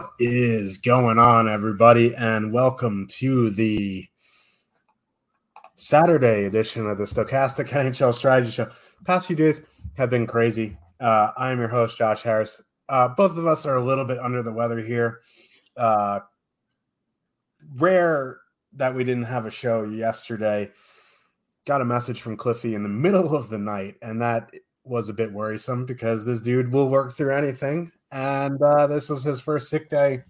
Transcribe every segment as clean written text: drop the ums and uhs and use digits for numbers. What is going on, everybody, and welcome to the Saturday edition of the Stochastic NHL Strategy Show. The past few days have been crazy. I am your host, Josh Harris. Both of us are a little bit under the weather here. Rare that we didn't have a show yesterday. Got a message from Cliffy in the middle of the night, and that was a bit worrisome because this dude will work through anything. And this was his first sick day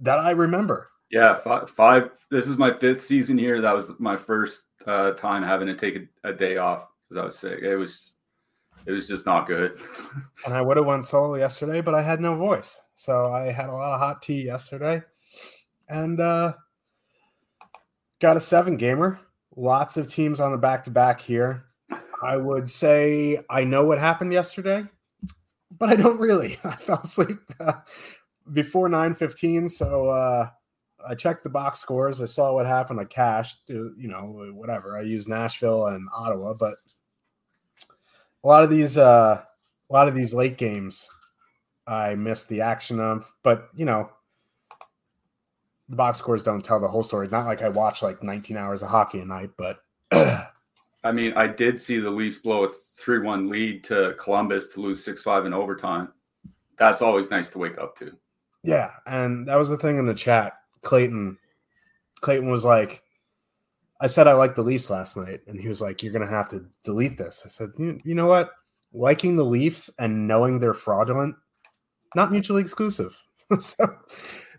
that I remember. Yeah, five. This is my fifth season here. That was my first time having to take a day off because I was sick. It was just not good. And I would have went solo yesterday, but I had no voice. So I had a lot of hot tea yesterday, and got a 7-gamer. Lots of teams on the back-to-back here. I would say I know what happened yesterday, but I don't really. I fell asleep before 9:15, so I checked the box scores. I saw what happened. I cashed, whatever. I used Nashville and Ottawa, but a lot of these late games, I missed the action of. But the box scores don't tell the whole story. Not like I watch 19 hours of hockey a night, but. I mean, I did see the Leafs blow a 3-1 lead to Columbus to lose 6-5 in overtime. That's always nice to wake up to. Yeah, and that was the thing in the chat. Clayton was like, I said I liked the Leafs last night, and he was like, you're going to have to delete this. I said, you know what? Liking the Leafs and knowing they're fraudulent, not mutually exclusive. So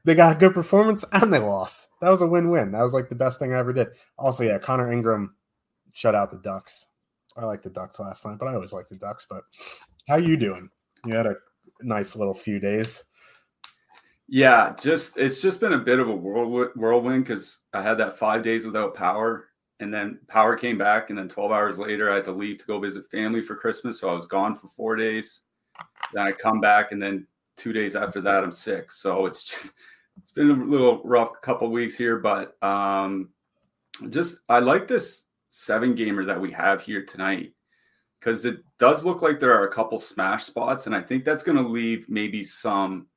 they got a good performance, and they lost. That was a win-win. That was the best thing I ever did. Also, yeah, Connor Ingram shut out the Ducks. I liked the Ducks last night, but I always like the Ducks. But how you doing? You had a nice little few days. Yeah, it's just been a bit of a whirlwind because I had that 5 days without power, and then power came back, and then 12 hours later I had to leave to go visit family for Christmas, so I was gone for 4 days. Then I come back, and then 2 days after that I'm sick. So it's been a little rough couple weeks here, but I like this 7-gamer that we have here tonight because it does look like there are a couple smash spots, and I think that's going to leave maybe some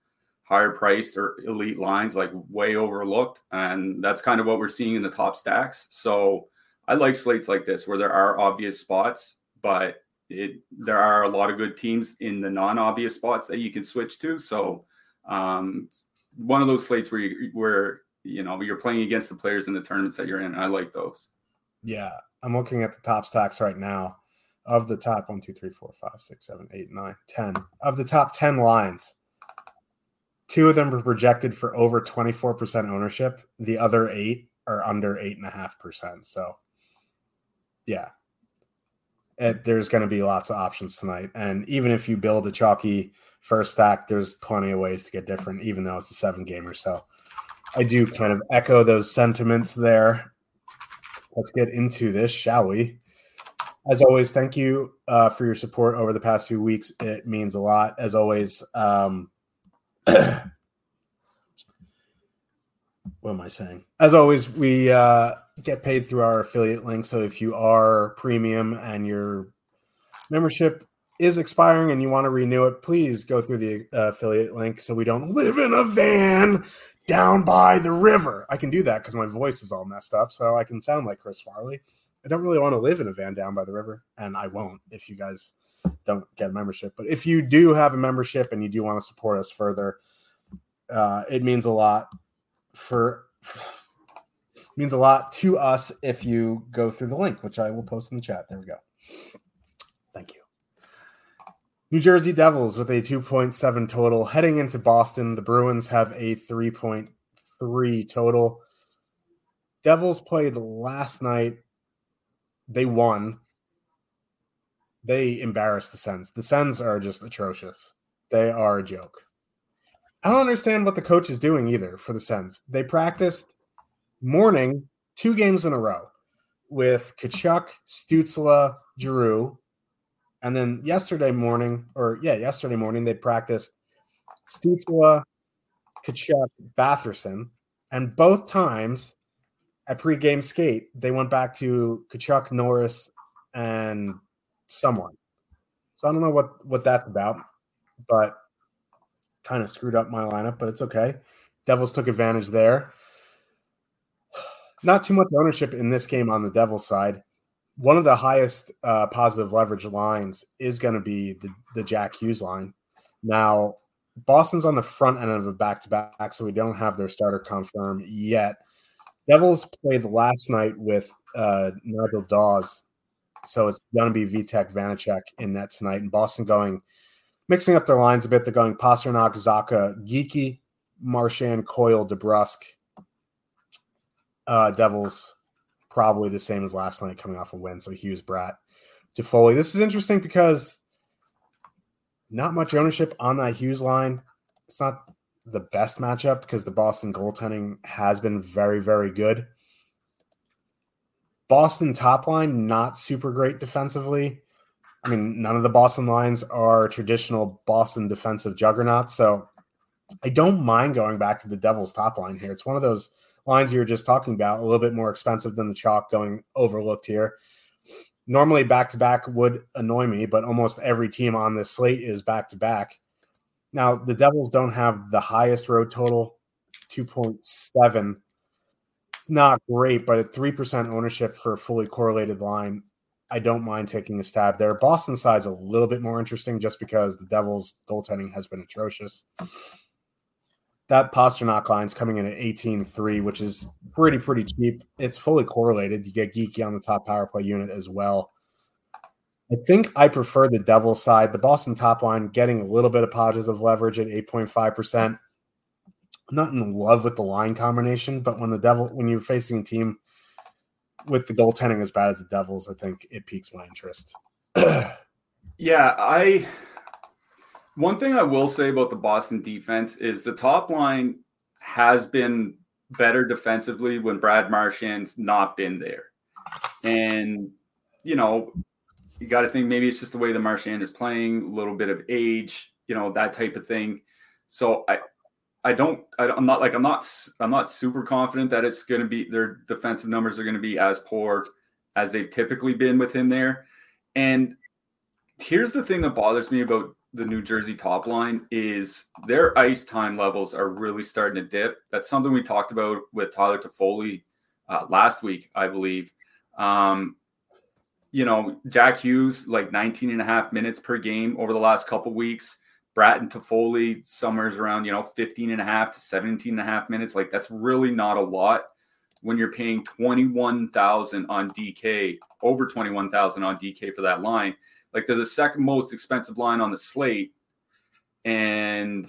higher priced or elite lines way overlooked, and that's kind of what we're seeing in the top stacks. So I like slates like this where there are obvious spots, but there are a lot of good teams in the non-obvious spots that you can switch to. So one of those slates where you're playing against the players in the tournaments that you're in. I like those. Yeah, I'm looking at the top stacks right now. Of the top 1, 2, 3, 4, 5, 6, 7, 8, 9, 10. Of the top 10 lines, 2 of them are projected for over 24% ownership. The other 8 are under 8.5%. So, yeah, there's going to be lots of options tonight. And even if you build a chalky first stack, there's plenty of ways to get different, even though it's a 7-gamer. So I do kind of echo those sentiments there. Let's get into this, shall we? As always, thank you for your support over the past few weeks. It means a lot. As always, what am I saying? As always, we get paid through our affiliate link. So if you are premium and your membership is expiring and you want to renew it, please go through the affiliate link so we don't live in a van down by the river. I can do that because my voice is all messed up, so I can sound like Chris Farley. I don't really want to live in a van down by the river, and I won't if you guys don't get a membership. But if you do have a membership and you do want to support us further, it means a lot to us if you go through the link, which I will post in the chat. There we go. Thank you. New Jersey Devils with a 2.7 total. Heading into Boston, the Bruins have a 3.3 total. Devils played last night. They won. They embarrassed the Sens. The Sens are just atrocious. They are a joke. I don't understand what the coach is doing either for the Sens. They practiced morning 2 games in a row with Kachuk, Stutzla, Drew. And then yesterday morning, they practiced Stutzla, Kachuk, Batherson. And both times at pregame skate, they went back to Kachuk, Norris, and someone. So I don't know what that's about. But kind of screwed up my lineup, but it's okay. Devils took advantage there. Not too much ownership in this game on the Devils side. One of the highest positive leverage lines is going to be the Jack Hughes line. Now, Boston's on the front end of a back-to-back, so we don't have their starter confirmed yet. Devils played last night with Nigel Dawes, so it's going to be Vitek Vanacek in that tonight. And Boston going, mixing up their lines a bit. They're going Pasternak, Zaka, Geekie, Marchand, Coyle, DeBrusque. Devils probably the same as last night, coming off a win. So Hughes, Bratt, DeFoley. This is interesting because not much ownership on that Hughes line. It's not the best matchup because the Boston goaltending has been very, very good. Boston top line, not super great defensively. I mean, none of the Boston lines are traditional Boston defensive juggernauts. So I don't mind going back to the Devils top line here. It's one of those lines you were just talking about, a little bit more expensive than the chalk, going overlooked here. Normally back-to-back would annoy me, but almost every team on this slate is back-to-back. Now, the Devils don't have the highest road total, 2.7. It's not great, but at 3% ownership for a fully correlated line, I don't mind taking a stab there. Boston side's a little bit more interesting just because the Devils' goaltending has been atrocious. That Pasternak line's coming in at 18.3, which is pretty cheap. It's fully correlated. You get Geekie on the top power play unit as well. I think I prefer the Devils side. The Boston top line getting a little bit of positive leverage at 8.5%. I'm not in love with the line combination, but when you're facing a team with the goaltending as bad as the Devils, I think it piques my interest. One thing I will say about the Boston defense is the top line has been better defensively when Brad Marchand's not been there. And, you know, you got to think maybe it's just the way the Marchand is playing, a little bit of age, you know, that type of thing. So I'm not super confident that it's going to be, their defensive numbers are going to be as poor as they've typically been with him there. And here's the thing that bothers me about the New Jersey top line is their ice time levels are really starting to dip. That's something we talked about with Tyler Toffoli last week, I believe. You know, Jack Hughes, like 19 and a half minutes per game over the last couple weeks. Bratt and Toffoli, somewhere's around, 15 and a half to 17 and a half minutes. Like, that's really not a lot when you're paying $21,000 on DK, over $21,000 on DK for that line. Like, they're the second most expensive line on the slate, and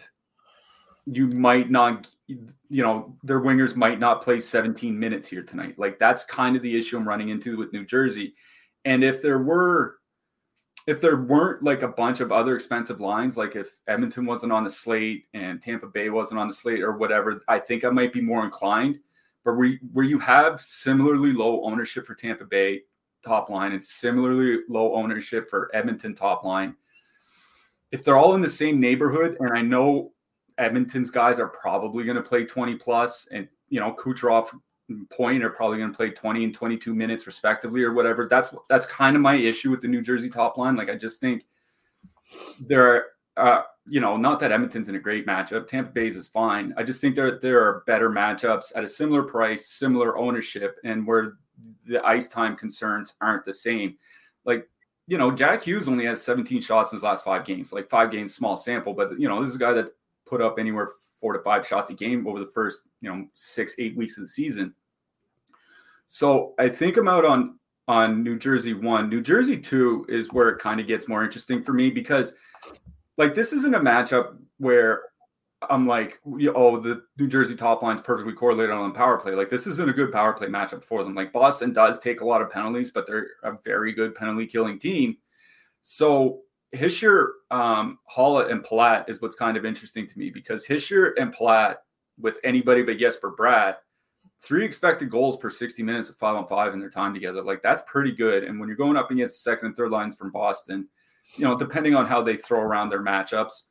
you might not, their wingers might not play 17 minutes here tonight. Like, that's kind of the issue I'm running into with New Jersey. And if there weren't like a bunch of other expensive lines, like if Edmonton wasn't on the slate and Tampa Bay wasn't on the slate or whatever, I think I might be more inclined. But where you have similarly low ownership for Tampa Bay top line and similarly low ownership for Edmonton top line, if they're all in the same neighborhood, and I know Edmonton's guys are probably going to play 20 plus, and Kucherov and Point are probably going to play 20 and 22 minutes respectively or whatever. That's kind of my issue with the New Jersey top line. Like, I just think there are, not that Edmonton's in a great matchup. Tampa Bay's is fine. I just think there are better matchups at a similar price, similar ownership, and where the ice time concerns aren't the same. Like, Jack Hughes only has 17 shots in his last 5 games, like 5 games, small sample, but this is a guy that's put up anywhere 4 to 5 shots a game over the first, 6-8 weeks of the season. So I think I'm out on New Jersey 1. New Jersey 2 is where it kind of gets more interesting for me, because like, this isn't a matchup where I'm like, the New Jersey top line's perfectly correlated on power play. Like, this isn't a good power play matchup for them. Like, Boston does take a lot of penalties, but they're a very good penalty killing team. So Hischer, Holla, and Platt is what's kind of interesting to me, because Hischer and Platt with anybody but Jesper Bratt, 3 expected goals per 60 minutes of 5-on-5 in their time together. Like, that's pretty good. And when you're going up against the second and third lines from Boston, depending on how they throw around their matchups,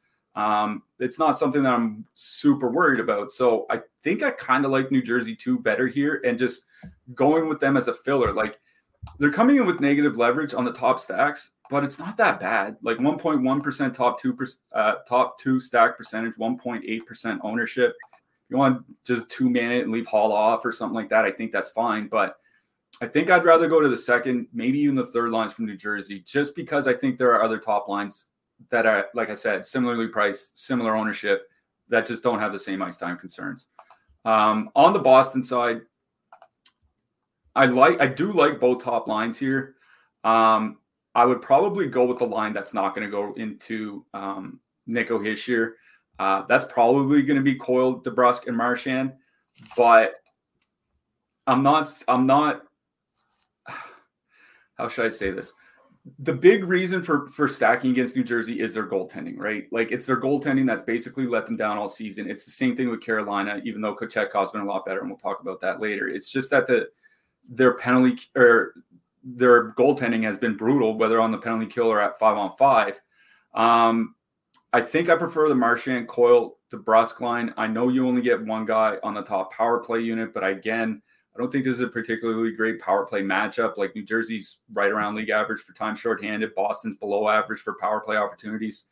it's not something that I'm super worried about. So I think I kind of like New Jersey 2 better here, and just going with them as a filler. Like, they're coming in with negative leverage on the top stacks, but it's not that bad. Like 1.1% top two stack percentage, 1.8% ownership. You want to just 2-man it and leave Hall off or something like that, I think that's fine. But I think I'd rather go to the second, maybe even the third lines from New Jersey, just because I think there are other top lines that are, like I said, similarly priced, similar ownership, that just don't have the same ice time concerns. On the Boston side, I do like both top lines here. I would probably go with the line that's not going to go into Nico Hischer. That's probably going to be Coyle, DeBrusk, and Marchand, but I'm not. How should I say this? The big reason for stacking against New Jersey is their goaltending, right? Like, it's their goaltending that's basically let them down all season. It's the same thing with Carolina, even though Kachuk has been a lot better, and we'll talk about that later. It's just that their penalty or their goaltending has been brutal, whether on the penalty kill or at 5-on-5. I think I prefer the Marchand, Coyle, DeBrusk line. I know you only get one guy on the top power play unit, but again, I don't think this is a particularly great power play matchup. Like, New Jersey's right around league average for time shorthanded. Boston's below average for power play opportunities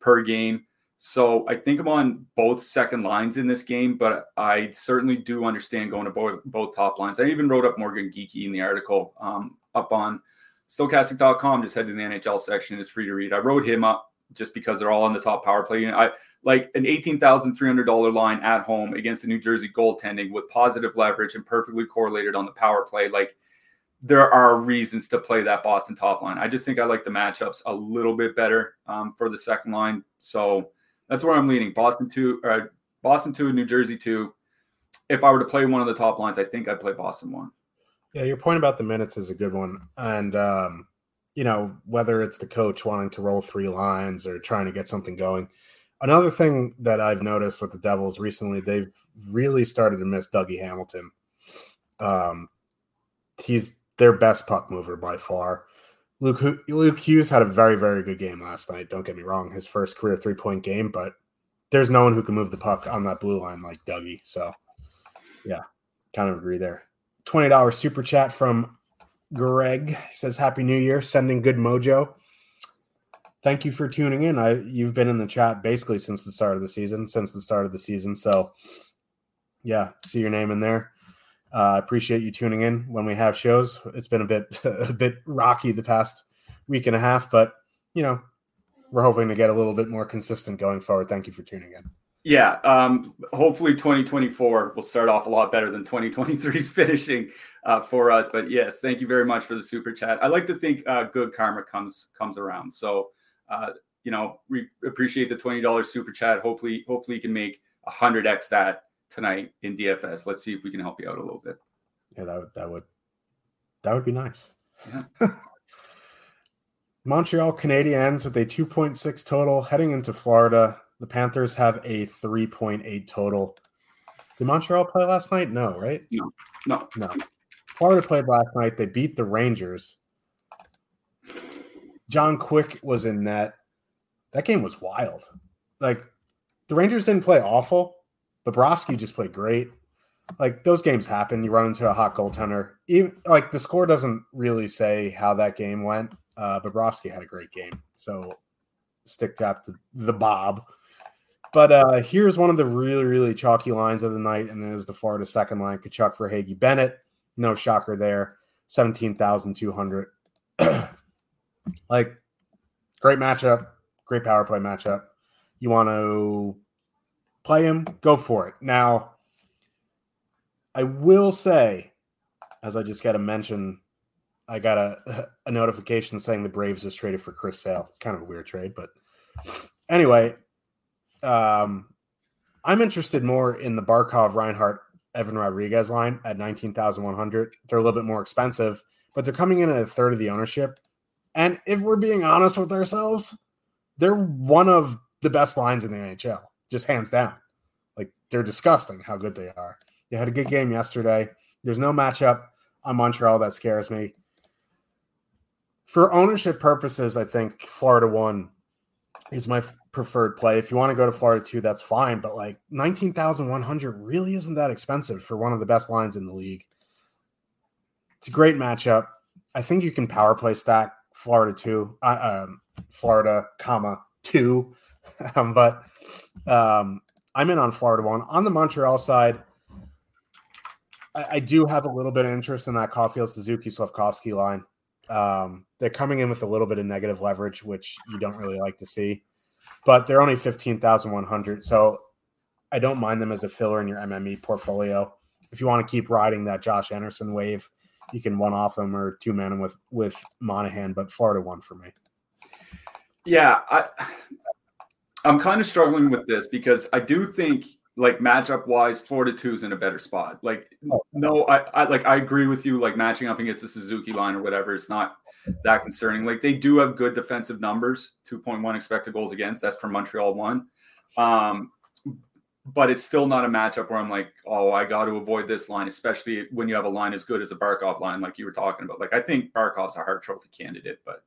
per game. So I think I'm on both second lines in this game, but I certainly do understand going to both top lines. I even wrote up Morgan Geekie in the article up on Stochastic.com. Just head to the NHL section. It's free to read. I wrote him up just because they're all on the top power play unit. I like an $18,300 line at home against the New Jersey goaltending with positive leverage and perfectly correlated on the power play. Like, there are reasons to play that Boston top line. I just think I like the matchups a little bit better for the second line. So that's where I'm leaning. Boston 2, New Jersey 2. If I were to play one of the top lines, I think I'd play Boston 1. Yeah. Your point about the minutes is a good one. And, you know, whether it's the coach wanting to roll three lines or trying to get something going. Another thing that I've noticed with the Devils recently, they've really started to miss Dougie Hamilton. He's their best puck mover by far. Luke Hughes had a very, very good game last night. Don't get me wrong, his first career 3-point game, but there's no one who can move the puck on that blue line like Dougie. So, yeah, kind of agree there. $20 super chat from Greg. He says, Happy New Year, sending good mojo. Thank you for tuning in. You've been in the chat basically since the start of the season. So, yeah, see your name in there. I appreciate you tuning in when we have shows. It's been a bit rocky the past week and a half, but, you know, we're hoping to get a little bit more consistent going forward. Thank you for tuning in. Yeah, hopefully 2024 will start off a lot better than 2023's finishing for us. But, yes, thank you very much for the super chat. I like to think good karma comes around. So, you know, we appreciate the $20 super chat. Hopefully you can make 100x that tonight in DFS. Let's see if we can help you out a little bit. Yeah, that would be nice. Yeah. Montreal Canadiens with a 2.6 total heading into Florida. The Panthers have a 3.8 total. Did Montreal play last night? No, right? No. Florida played last night. They beat the Rangers. John Quick was in net. That game was wild. Like, the Rangers didn't play awful. Bobrovsky just played great. Like, those games happen. You run into a hot goaltender. Even like, the score doesn't really say how that game went. Bobrovsky had a great game. So stick tap to the Bob. But here's one of the really, really chalky lines of the night, and there's the Florida second line, Kachuk, Verhaeghe, Bennett. No shocker there. 17,200. Like, great matchup. Great power play matchup. You want to play him? Go for it. Now, I will say, as I just got to mention, I got a notification saying the Braves just traded for Chris Sale. It's kind of a weird trade, but anyway, I'm interested more in the Barkov, Reinhardt, Evan Rodriguez line at 19,100. They're a little bit more expensive, but they're coming in at a third of the ownership. And if we're being honest with ourselves, they're one of the best lines in the NHL, just hands down. Like, they're disgusting how good they are. They had a good game yesterday. There's no matchup on Montreal that scares me. For ownership purposes, I think Florida 1 is my preferred play. If you want to go to Florida 2, that's fine. But, like, 19,100 really isn't that expensive for one of the best lines in the league. It's a great matchup. I think you can power play stack Florida 2, Florida, 2. But I'm in on Florida 1. On the Montreal side, I do have a little bit of interest in that Caulfield-Suzuki-Slafkovsky line. They're coming in with a little bit of negative leverage, which you don't really like to see. But they're only 15,100, so I don't mind them as a filler in your MME portfolio. If you want to keep riding that Josh Anderson wave, you can one-off him or two-man him with Monahan, but Florida 1 for me. Yeah, I'm kind of struggling with this because I do think, like, matchup-wise, Florida 2 is in a better spot. Like, no, I agree with you, like, matching up against the Suzuki line or whatever, it's not that concerning. Like, they do have good defensive numbers, 2.1 expected goals against. That's from Montreal 1. But it's still not a matchup where I'm like, oh, I got to avoid this line, especially when you have a line as good as the Barkov line, like you were talking about. Like, I think Barkov's a Hart Trophy candidate, but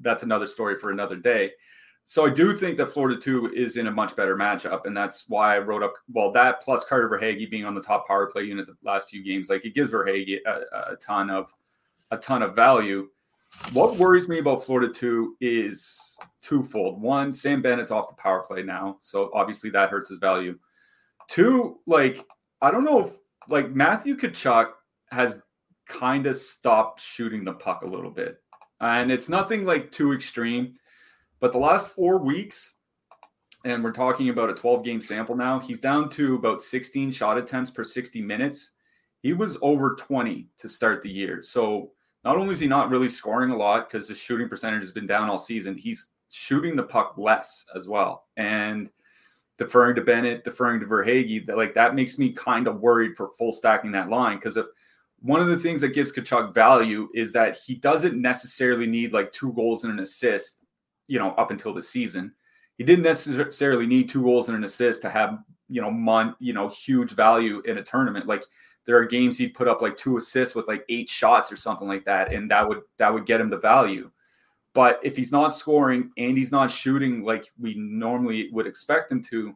that's another story for another day. So I do think that Florida 2 is in a much better matchup, and that's why I wrote up, well, that plus Carter Verhaeghe being on the top power play unit the last few games, like, it gives Verhaeghe a ton of value. What worries me about Florida 2 is twofold. One, Sam Bennett's off the power play now, so obviously that hurts his value. Two, like, I don't know if, like, Matthew Kachuk has kind of stopped shooting the puck a little bit. And it's nothing, like, too extreme. But the last 4 weeks, and we're talking about a 12-game sample now, he's down to about 16 shot attempts per 60 minutes. He was over 20 to start the year. So not only is he not really scoring a lot because his shooting percentage has been down all season, he's shooting the puck less as well. And deferring to Bennett, deferring to Verhaeghe, that makes me kind of worried for full stacking that line. Because if one of the things that gives Kachuk value is that he doesn't necessarily need, like, 2 goals and an assist, you know, up until the season. He didn't necessarily need 2 goals and an assist to have, you know, huge value in a tournament. Like, there are games he'd put up, like, 2 assists with, like, 8 shots or something like that, and that would get him the value. But if he's not scoring and he's not shooting like we normally would expect him to,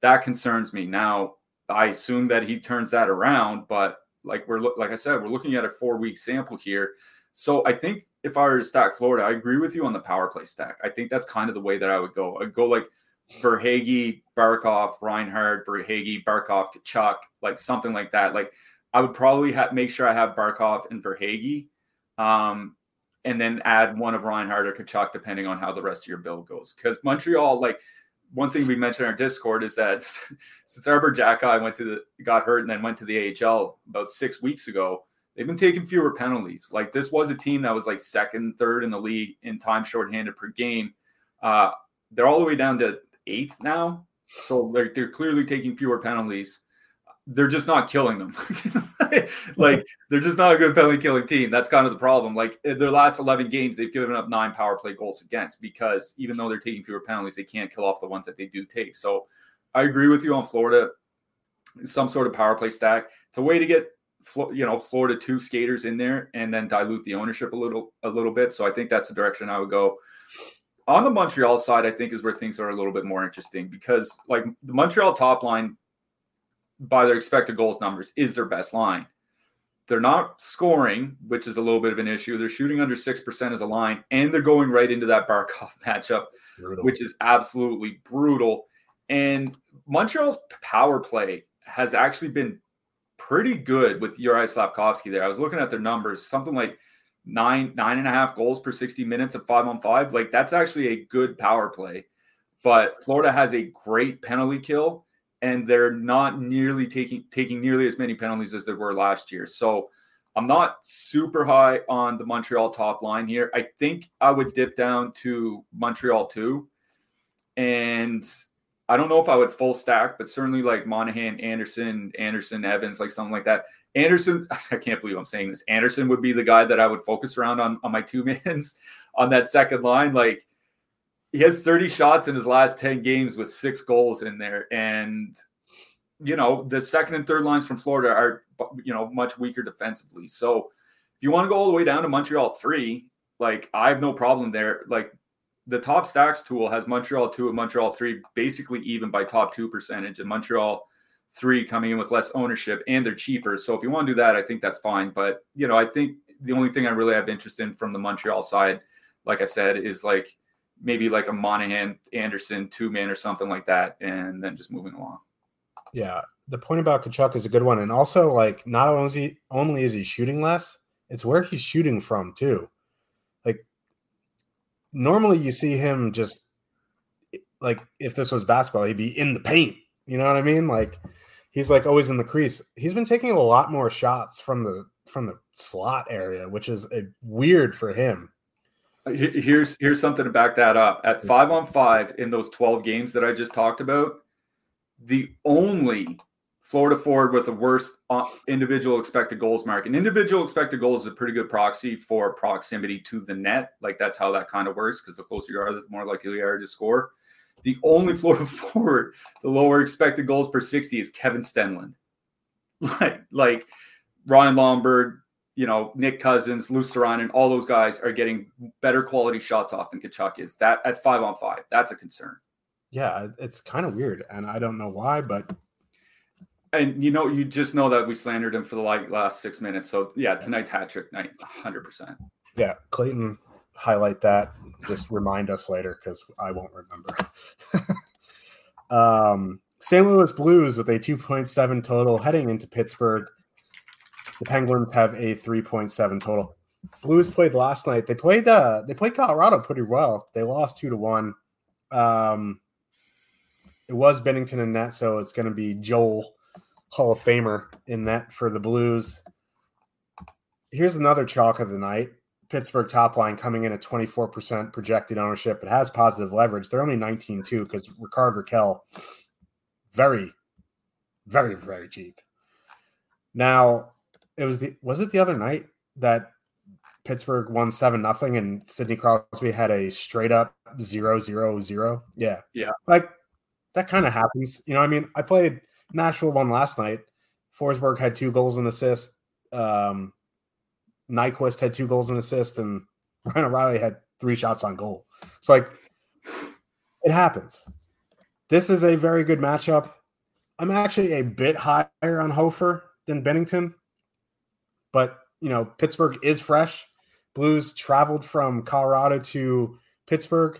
that concerns me. Now, I assume that he turns that around, but like I said, we're looking at a 4-week sample here. So I think if I were to stack Florida, I agree with you on the power play stack. I think that's kind of the way that I would go. I'd go, like, Verhaeghe, Barkov, Reinhardt, Verhaeghe, Barkov, Kachuk, like, something like that. Like, I would probably make sure I have Barkov and Verhaeghe, and then add one of Reinhardt or Kachuk, depending on how the rest of your build goes. Because Montreal, like, one thing we mentioned in our Discord is that since Arbor Jacki got hurt and then went to the AHL about 6 weeks ago, they've been taking fewer penalties. Like, this was a team that was, like, second, third in the league in time shorthanded per game. They're all the way down to 8th now. So they're clearly taking fewer penalties. They're just not killing them. Like, they're just not a good penalty killing team. That's kind of the problem. Like, in their last 11 games, they've given up 9 power play goals against, because even though they're taking fewer penalties, they can't kill off the ones that they do take. So I agree with you on Florida, some sort of power play stack. It's a way to get, you know, Florida 2 skaters in there and then dilute the ownership a little bit. So I think that's the direction I would go. On the Montreal side, I think is where things are a little bit more interesting, because, like, the Montreal top line by their expected goals numbers is their best line. They're not scoring, which is a little bit of an issue. They're shooting under 6% as a line, and they're going right into that Barkov matchup, which is absolutely brutal. And Montreal's power play has actually been pretty good with Juraj Slafkovsky there. I was looking at their numbers, something like 9.5 goals per 60 minutes of 5-on-5. Like, that's actually a good power play, but Florida has a great penalty kill, and they're not nearly taking nearly as many penalties as there were last year. So I'm not super high on the Montreal top line here. I think I would dip down to Montreal 2, and I don't know if I would full stack, but certainly, like, Monahan, Anderson, Evans, like, something like that. Anderson, I can't believe I'm saying this. Anderson would be the guy that I would focus around on my two mans on that second line. Like, he has 30 shots in his last 10 games with 6 goals in there. And, you know, the second and third lines from Florida are, you know, much weaker defensively. So if you want to go all the way down to Montreal 3, like, I have no problem there. Like, the top stacks tool has Montreal 2 and Montreal 3 basically even by top 2 percentage, and Montreal 3 coming in with less ownership, and they're cheaper. So if you want to do that, I think that's fine. But, you know, I think the only thing I really have interest in from the Montreal side, like I said, is like maybe like a Monahan, Anderson, two-man or something like that, and then just moving along. Yeah, the point about Kachuk is a good one. And also, like, not only is he shooting less, it's where he's shooting from too. Like, normally you see him just, like, if this was basketball, he'd be in the paint. You know what I mean? Like, he's, like, always in the crease. He's been taking a lot more shots from the slot area, which is weird for him. Here's something to back that up. At 5-on-5 in those 12 games that I just talked about, the only Florida forward with the worst individual expected goals mark. And individual expected goals is a pretty good proxy for proximity to the net. Like, that's how that kind of works, because the closer you are, the more likely you are to score. The only Florida forward, the lower expected goals per 60 is Kevin Stenlund. Like Ryan Lombard, you know, Nick Cousins, Lusteron, and all those guys are getting better quality shots off than Kachuk is. That at 5-on-5, that's a concern. Yeah, it's kind of weird, and I don't know why, but... And, you know, you just know that we slandered him for the last 6 minutes. So, yeah, tonight's hat trick night, 100%. Yeah, Clayton, highlight that. Just remind us later, because I won't remember. St. Louis Blues with a 2.7 total heading into Pittsburgh. The Penguins have a 3.7 total. Blues played last night. They played Colorado pretty well. They lost 2-1. It was Bennington in net, so it's going to be Joel, Hall of Famer, in net for the Blues. Here's another chalk of the night. Pittsburgh top line coming in at 24% projected ownership. It has positive leverage. They're only 19-2 because Ricard Raquel, very, very, very cheap. Now, was it the other night that Pittsburgh won 7-0 and Sidney Crosby had a straight up 0-0-0? Yeah. Yeah. Like, that kind of happens. You know what I mean? I played Nashville one last night. Forsberg had 2 goals and assists. Nyquist had 2 goals and assists, and Ryan O'Reilly had 3 shots on goal. It's like, it happens. This is a very good matchup. I'm actually a bit higher on Hofer than Bennington, but you know, Pittsburgh is fresh. Blues traveled from Colorado to Pittsburgh.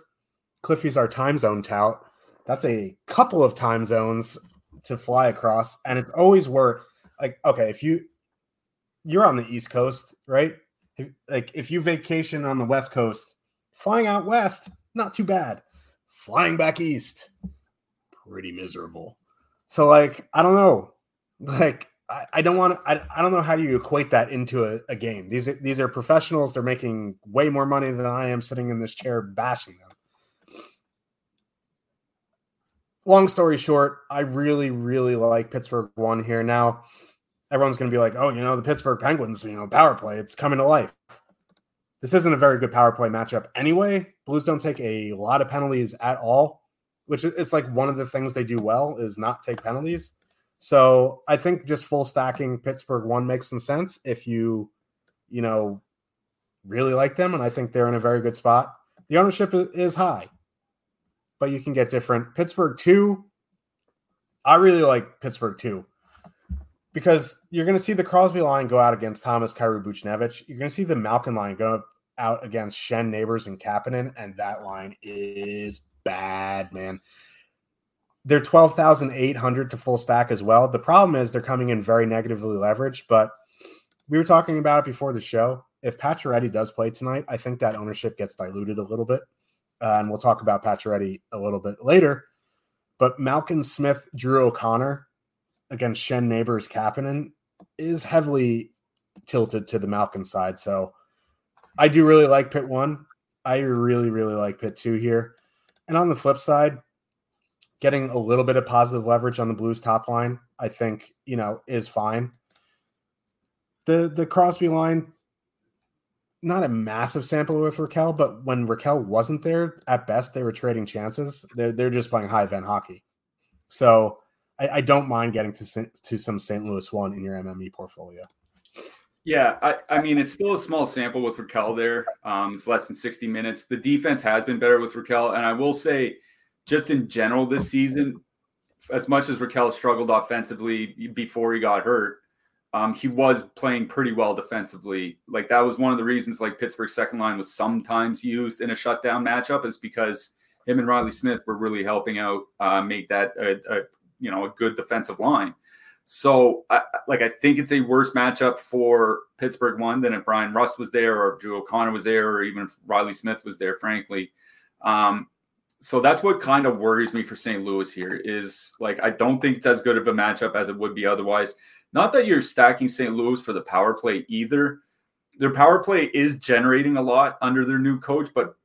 Cliffy's our time zone tout. That's a couple of time zones to fly across, and it's always worth, like, okay, if you're on the East Coast, right? Like, if you vacation on the West Coast, flying out west, not too bad. Flying back east, pretty miserable. So, like, I don't know. Like, I don't know how you equate that into a game. These are professionals. They're making way more money than I am sitting in this chair bashing them. Long story short, I really, really like Pittsburgh one here. Now, everyone's going to be like, oh, you know, the Pittsburgh Penguins, you know, power play, it's coming to life. This isn't a very good power play matchup anyway. Blues don't take a lot of penalties at all, which it's like one of the things they do well is not take penalties. So I think just full stacking Pittsburgh one makes some sense if you know, really like them. And I think they're in a very good spot. The ownership is high, but you can get different. Pittsburgh 2, I really like Pittsburgh 2 because you're going to see the Crosby line go out against Thomas, Kyrou, Buchnevich. You're going to see the Malkin line go out against Schenn, Neighbors, and Kapanen, and that line is bad, man. They're 12,800 to full stack as well. The problem is they're coming in very negatively leveraged, but we were talking about it before the show. If Pacioretty does play tonight, I think that ownership gets diluted a little bit. And we'll talk about Pacioretty a little bit later. But Malkin, Smith, Drew O'Connor against Schenn, Neighbors, Kapanen is heavily tilted to the Malkin side. So I do really like Pitt 1. I really, really like Pitt 2 here. And on the flip side, getting a little bit of positive leverage on the Blues top line, I think, you know, is fine. The Crosby line, not a massive sample with Raquel, but when Raquel wasn't there, at best, they were trading chances. They're just playing high event hockey. So I don't mind getting to some St. Louis one in your MME portfolio. Yeah, I mean, it's still a small sample with Raquel there. It's less than 60 minutes. The defense has been better with Raquel, and I will say, just in general this season, as much as Raquel struggled offensively before he got hurt, He was playing pretty well defensively. Like, that was one of the reasons, like, Pittsburgh's second line was sometimes used in a shutdown matchup, is because him and Riley Smith were really helping out make that a good defensive line. So, I think it's a worse matchup for Pittsburgh one than if Brian Rust was there, or if Drew O'Connor was there, or even if Riley Smith was there, frankly. So that's what kind of worries me for St. Louis here is, like, I don't think it's as good of a matchup as it would be otherwise. Not that you're stacking St. Louis for the power play either. Their power play is generating a lot under their new coach, but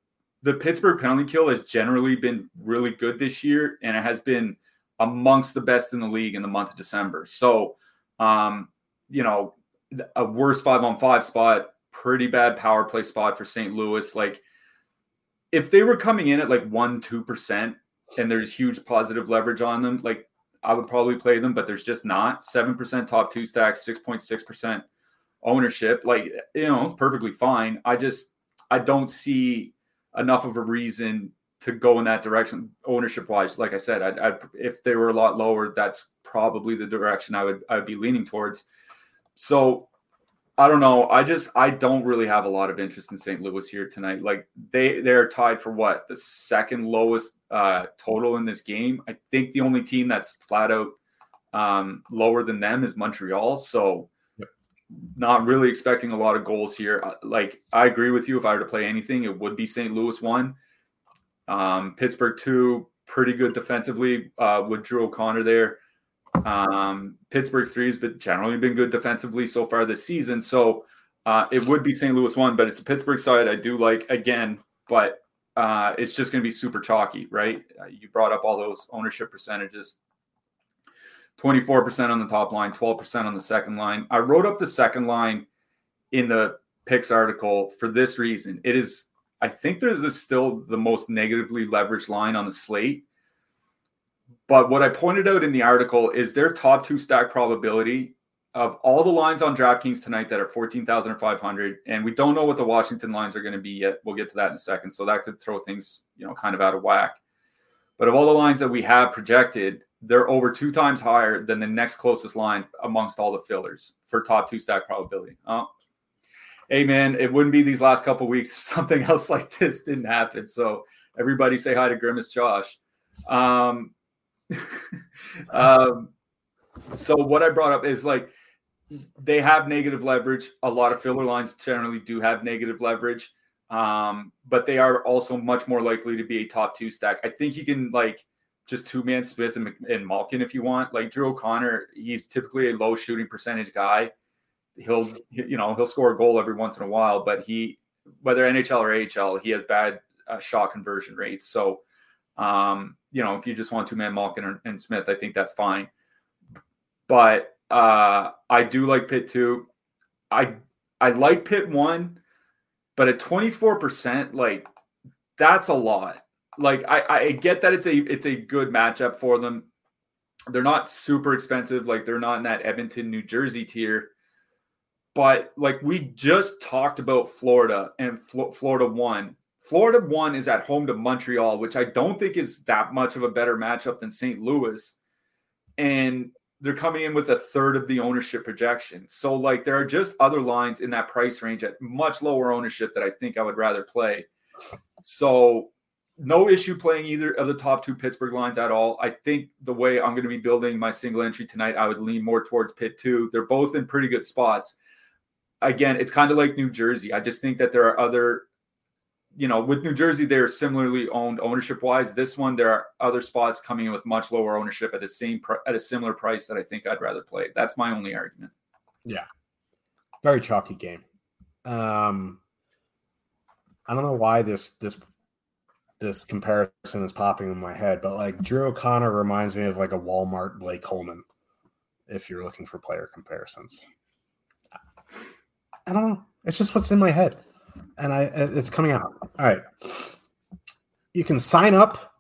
the Pittsburgh penalty kill has generally been really good this year, and it has been amongst the best in the league in the month of December. So, a worse 5-on-5 spot, pretty bad power play spot for St. Louis. Like, if they were coming in at like 1-2% and there's huge positive leverage on them, like, I would probably play them, but there's just not. 7% top two stacks, 6.6% ownership. Like, it's perfectly fine. I don't see enough of a reason to go in that direction ownership wise. Like I said, if they were a lot lower, that's probably the direction I'd be leaning towards. So I don't know. I don't really have a lot of interest in St. Louis here tonight. Like, they're tied for what? The second lowest total in this game. I think the only team that's flat out lower than them is Montreal. So not really expecting a lot of goals here. Like, I agree with you. If I were to play anything, it would be St. Louis 1. Pittsburgh 2, pretty good defensively with Drew O'Connor there. Pittsburgh 3 has generally been good defensively so far this season. So it would be St. Louis 1, but it's the Pittsburgh side I do like again, but it's just going to be super chalky, right? You brought up all those ownership percentages. 24% on the top line, 12% on the second line. I wrote up the second line in the picks article for this reason. It is, I think, there's still the most negatively leveraged line on the slate. But what I pointed out in the article is their top two stack probability of all the lines on DraftKings tonight that are 14,000 or 500. And we don't know what the Washington lines are going to be yet. We'll get to that in a second. So that could throw things, kind of out of whack. But of all the lines that we have projected, they're over 2 times higher than the next closest line amongst all the fillers for top two stack probability. Oh, hey, man, it wouldn't be these last couple of weeks if something else like this didn't happen. So everybody say hi to Grimace Josh. So what I brought up is, like, they have negative leverage. A lot of filler lines generally do have negative leverage, but they are also much more likely to be a top two stack. I think you can, like, just two-man Smith and Malkin if you want. Like, Drew O'Connor, he's typically a low shooting percentage guy. He'll score a goal every once in a while, but he, whether NHL or AHL, he has bad shot conversion rates. So, if you just want two-man Malkin and Smith, I think that's fine. But I do like Pitt 2. I like Pitt 1, but at 24%, like, that's a lot. Like, I get that it's a good matchup for them. They're not super expensive. Like, they're not in that Edmonton, New Jersey tier. But, like, we just talked about Florida and Florida 1. Florida 1 is at home to Montreal, which I don't think is that much of a better matchup than St. Louis. And they're coming in with a third of the ownership projection. So, like, there are just other lines in that price range at much lower ownership that I think I would rather play. So no issue playing either of the top two Pittsburgh lines at all. I think the way I'm going to be building my single entry tonight, I would lean more towards Pitt 2. They're both in pretty good spots. Again, it's kind of like New Jersey. I just think that there are other – with New Jersey, they're similarly owned ownership-wise. This one, there are other spots coming in with much lower ownership at the same at a similar price that I think I'd rather play. That's my only argument. Yeah. Very chalky game. I don't know why this comparison is popping in my head, but, like, Drew O'Connor reminds me of, like, a Walmart Blake Coleman, if you're looking for player comparisons. I don't know. It's just what's in my head. And it's coming out. All right. You can sign up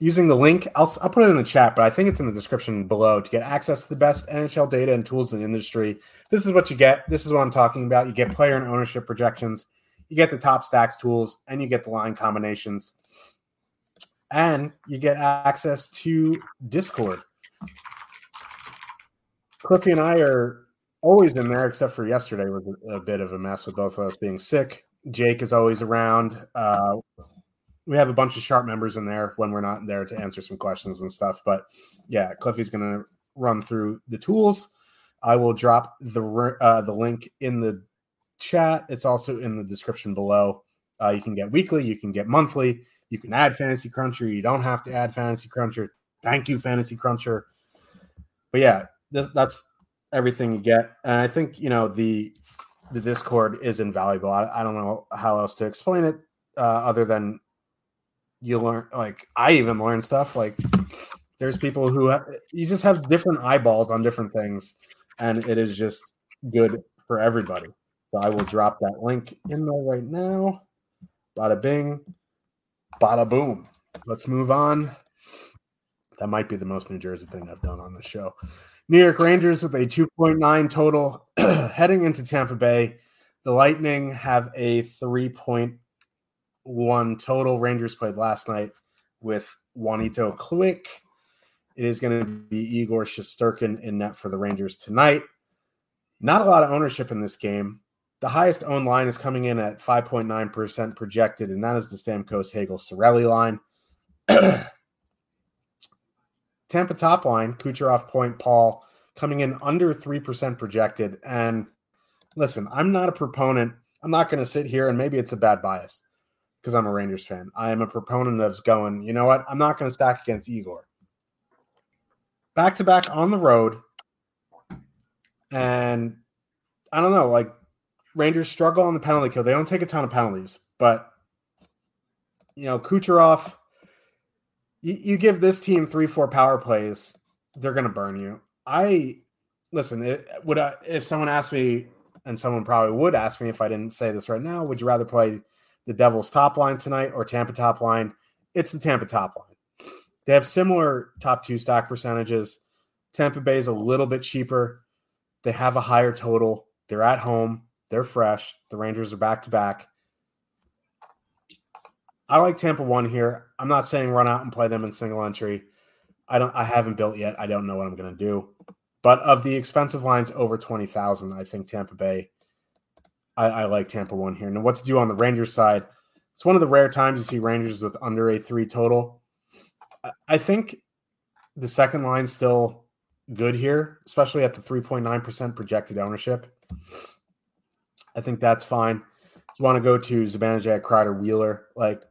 using the link. I'll put it in the chat, but I think it's in the description below to get access to the best NHL data and tools in the industry. This is what you get. This is what I'm talking about. You get player and ownership projections. You get the top stacks tools, and you get the line combinations. And you get access to Discord. Cliffy and I are always in there, except for yesterday was a bit of a mess with both of us being sick. Jake is always around. We have a bunch of Sharp members in there when we're not there to answer some questions and stuff. But yeah, Cliffy's going to run through the tools. I will drop the link in the chat. It's also in the description below. You can get weekly. You can get monthly. You can add Fantasy Cruncher. You don't have to add Fantasy Cruncher. Thank you, Fantasy Cruncher. But yeah, that's everything you get. And I think, you know, the Discord is invaluable. I don't know how else to explain it other than you learn. Like, I even learn stuff. Like, there's people who you just have different eyeballs on different things, and it is just good for everybody. So I will drop that link in there right now. Bada bing, bada boom. Let's move on. That might be the most New Jersey thing I've done on the show. New York Rangers with a 2.9 total heading into Tampa Bay. The Lightning have a 3.1 total. Rangers played last night with Juanito Kluik. It is going to be Igor Shesterkin in net for the Rangers tonight. Not a lot of ownership in this game. The highest owned line is coming in at 5.9% projected, and that is the Stamkos-Hagel-Cirelli line. Tampa top line, Kucherov, Point, Paul, coming in under 3% projected. And listen, I'm not a proponent. I'm not going to sit here, and maybe it's a bad bias because I'm a Rangers fan. I am a proponent of going, you know what? I'm not going to stack against Igor. Back-to-back on the road, and I don't know, like, Rangers struggle on the penalty kill. They don't take a ton of penalties, but, you know, Kucherov, you give this team 3-4 power plays, they're going to burn you. If someone asked me, and someone probably would ask me if I didn't say this right now, would you rather play the Devils top line tonight or Tampa top line? It's the Tampa top line. They have similar top two stack percentages. Tampa Bay is a little bit cheaper. They have a higher total. They're at home. They're fresh. The Rangers are back-to-back. I like Tampa 1 here. I'm not saying run out and play them in single entry. I haven't built yet. I don't know what I'm going to do. But of the expensive lines over 20,000, I think Tampa Bay, I like Tampa 1 here. Now, what to do on the Rangers side? It's one of the rare times you see Rangers with under a 3 total. I think the second line's still good here, especially at the 3.9% projected ownership. I think that's fine. You want to go to Zibanejad, Kreider, Wheeler. Like,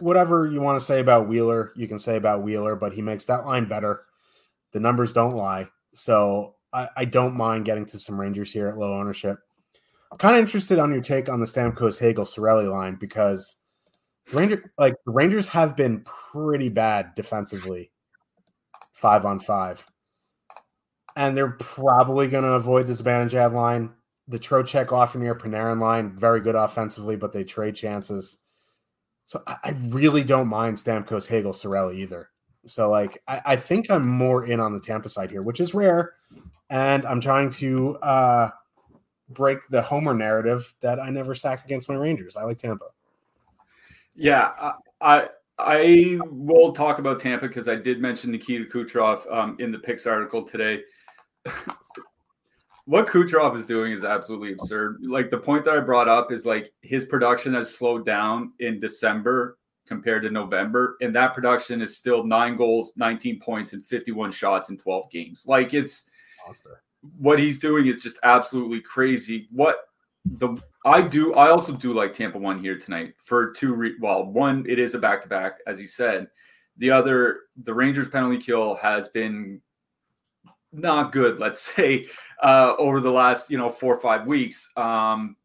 whatever you want to say about Wheeler, you can say about Wheeler, but he makes that line better. The numbers don't lie. So I don't mind getting to some Rangers here at low ownership. I'm kind of interested on your take on the Stamkos-Hagel-Cirelli line because the Rangers have been pretty bad defensively 5-on-5. And they're probably going to avoid the Zibanejad line. The Trocheck, Lafreniere, Panarin line, very good offensively, but they trade chances. So I really don't mind Stamkos, Hagel, Cirelli either. So, like, I think I'm more in on the Tampa side here, which is rare. And I'm trying to break the Homer narrative that I never sack against my Rangers. I like Tampa. Yeah, I will talk about Tampa because I did mention Nikita Kucherov in the picks article today. What Kucherov is doing is absolutely absurd. Like, the point that I brought up is, like, his production has slowed down in December compared to November, and that production is still 9 goals, 19 points, and 51 shots in 12 games. Like, it's monster. What he's doing is just absolutely crazy. I also do like Tampa 1 here tonight for one, it is a back-to-back, as you said. The other, the Rangers penalty kill has been not good, let's say, over the last, 4 or 5 weeks, bottom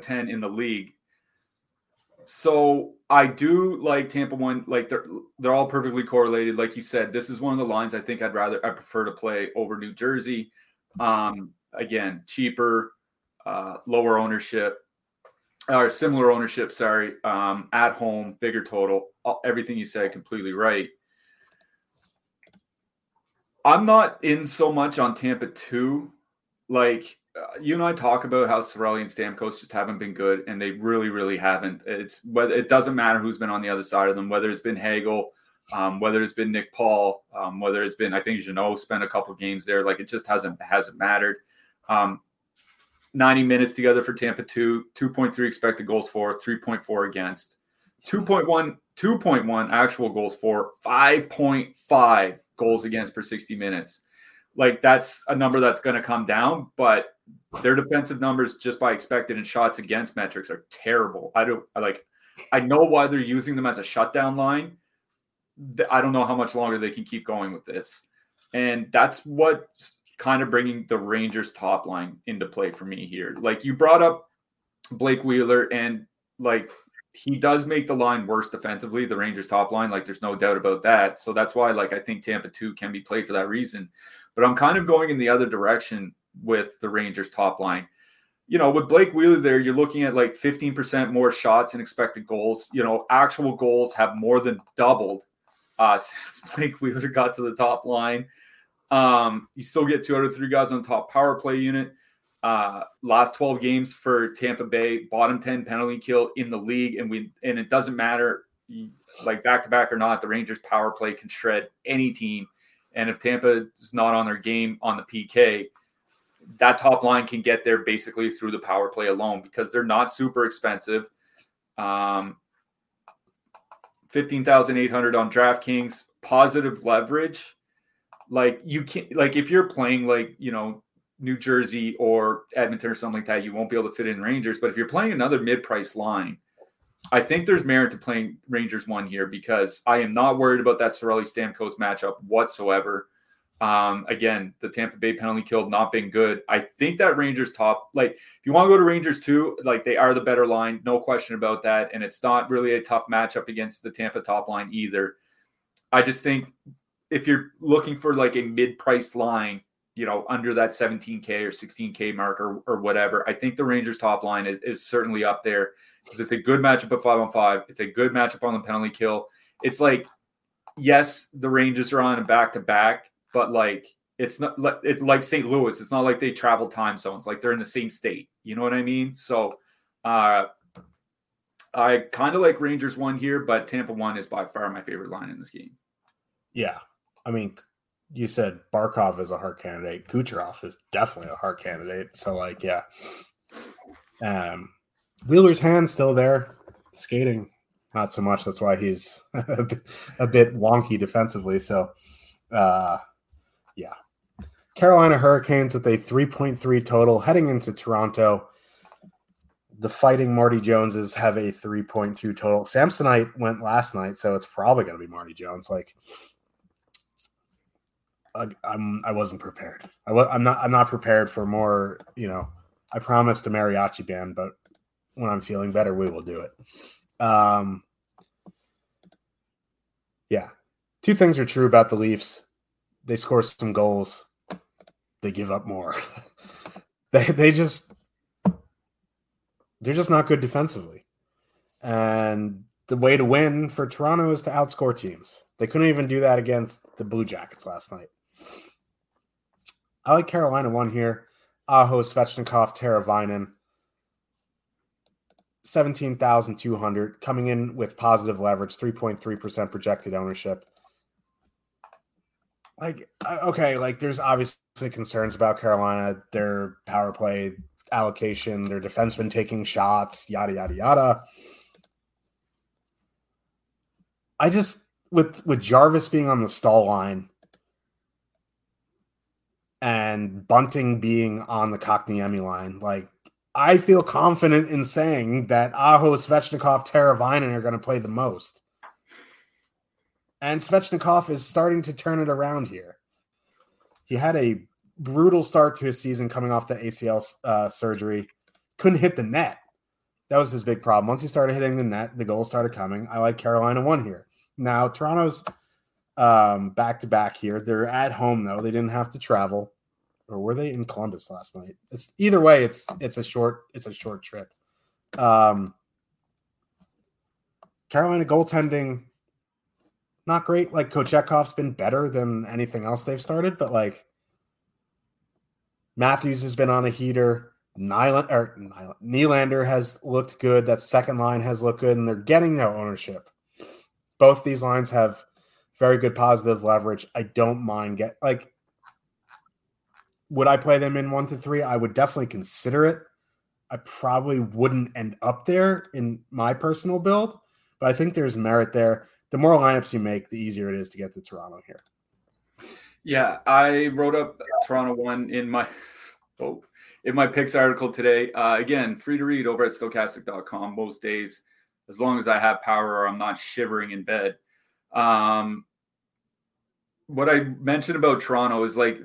10 in the league. So I do like Tampa 1. Like, they're all perfectly correlated. Like you said, this is one of the lines I think I prefer to play over New Jersey. Again, cheaper, lower ownership, or similar ownership, sorry, at home, bigger total. Everything you said completely right. I'm not in so much on Tampa 2. Like, you and I talk about how Cirelli and Stamkos just haven't been good, and they really, really haven't. It doesn't matter who's been on the other side of them, whether it's been Hagel, whether it's been Nick Paul, whether it's been, I think Jeannot spent a couple games there. Like, it just hasn't mattered. 90 minutes together for Tampa 2, 2.3 expected goals for, 3.4 against, 2.1 actual goals for, 5.5 goals against per 60 minutes. Like, that's a number that's going to come down, but their defensive numbers just by expected and shots against metrics are terrible. I know why they're using them as a shutdown line. I don't know how much longer they can keep going with this. And that's what's kind of bringing the Rangers top line into play for me here. Like, you brought up Blake Wheeler, and like, he does make the line worse defensively, the Rangers top line. Like, there's no doubt about that. So that's why, like, I think Tampa 2 can be played for that reason. But I'm kind of going in the other direction with the Rangers top line. You know, with Blake Wheeler there, you're looking at like 15% more shots and expected goals. You know, actual goals have more than doubled since Blake Wheeler got to the top line. You still get 2 out of 3 guys on the top power play unit. Last 12 games for Tampa Bay, bottom 10 penalty kill in the league. And it doesn't matter, like, back-to-back or not, the Rangers power play can shred any team. And if Tampa is not on their game on the PK, that top line can get there basically through the power play alone, because they're not super expensive. 15,800 on DraftKings, positive leverage. Like, you can't, like, if you're playing, like, you know, New Jersey or Edmonton or something like that, you won't be able to fit in Rangers. But if you're playing another mid-price line, I think there's merit to playing Rangers 1 here, because I am not worried about that Sorelli-Stamkos matchup whatsoever. Again, the Tampa Bay penalty kill not been good. I think that Rangers top, like, if you want to go to Rangers 2, like, they are the better line, no question about that. And it's not really a tough matchup against the Tampa top line either. I just think if you're looking for like a mid-priced line, you know, under that 17K or 16K mark or whatever, I think the Rangers top line is certainly up there, because it's a good matchup at 5-on-5. It's a good matchup on the penalty kill. It's like, yes, the Rangers are on a back-to-back, but like, it's not like, it, like St. Louis, it's not like they travel time zones. Like, they're in the same state. You know what I mean? So I kind of like Rangers 1 here, but Tampa 1 is by far my favorite line in this game. Yeah. I mean, you said Barkov is a hard candidate. Kucherov is definitely a hard candidate. So, like, yeah. Wheeler's hand's still there. Skating, not so much. That's why he's a bit wonky defensively. So, yeah. Carolina Hurricanes with a 3.3 total heading into Toronto. The Fighting Marty Joneses have a 3.2 total. Samsonite went last night, so it's probably going to be Marty Jones. Like, I wasn't prepared. I'm not prepared for more, you know. I promised a mariachi band, but when I'm feeling better, we will do it. Yeah. Two things are true about the Leafs. They score some goals. They give up more. They're just not good defensively. And the way to win for Toronto is to outscore teams. They couldn't even do that against the Blue Jackets last night. I like Carolina 1 here. Aho, Svechnikov, Teravainen. 17,200 coming in with positive leverage, 3.3% projected ownership. Like, okay, like, there's obviously concerns about Carolina, their power play allocation, their defensemen taking shots, yada, yada, yada. I just, with Jarvis being on the stall line and Bunting being on the Kotkaniemi line, like, I feel confident in saying that Aho, Svechnikov, Teravainen are going to play the most. And Svechnikov is starting to turn it around here. He had a brutal start to his season coming off the ACL surgery. Couldn't hit the net. That was his big problem. Once he started hitting the net, the goals started coming. I like Carolina 1 here. Now, Toronto's back-to-back here. They're at home, though. They didn't have to travel. Or were they in Columbus last night? It's either way, it's a short trip. Carolina goaltending, not great. Like, Kochekov's been better than anything else they've started, but like, Matthews has been on a heater. Nylander has looked good. That second line has looked good, and they're getting their ownership. Both these lines have Very good positive leverage. I don't mind get like. Would I play them in 1 to 3? I would definitely consider it. I probably wouldn't end up there in my personal build, but I think there's merit there. The more lineups you make, the easier it is to get to Toronto here. Yeah, I wrote up Toronto 1 in my picks article today. Again, free to read over at stochastic.com most days, as long as I have power or I'm not shivering in bed. What I mentioned about Toronto is like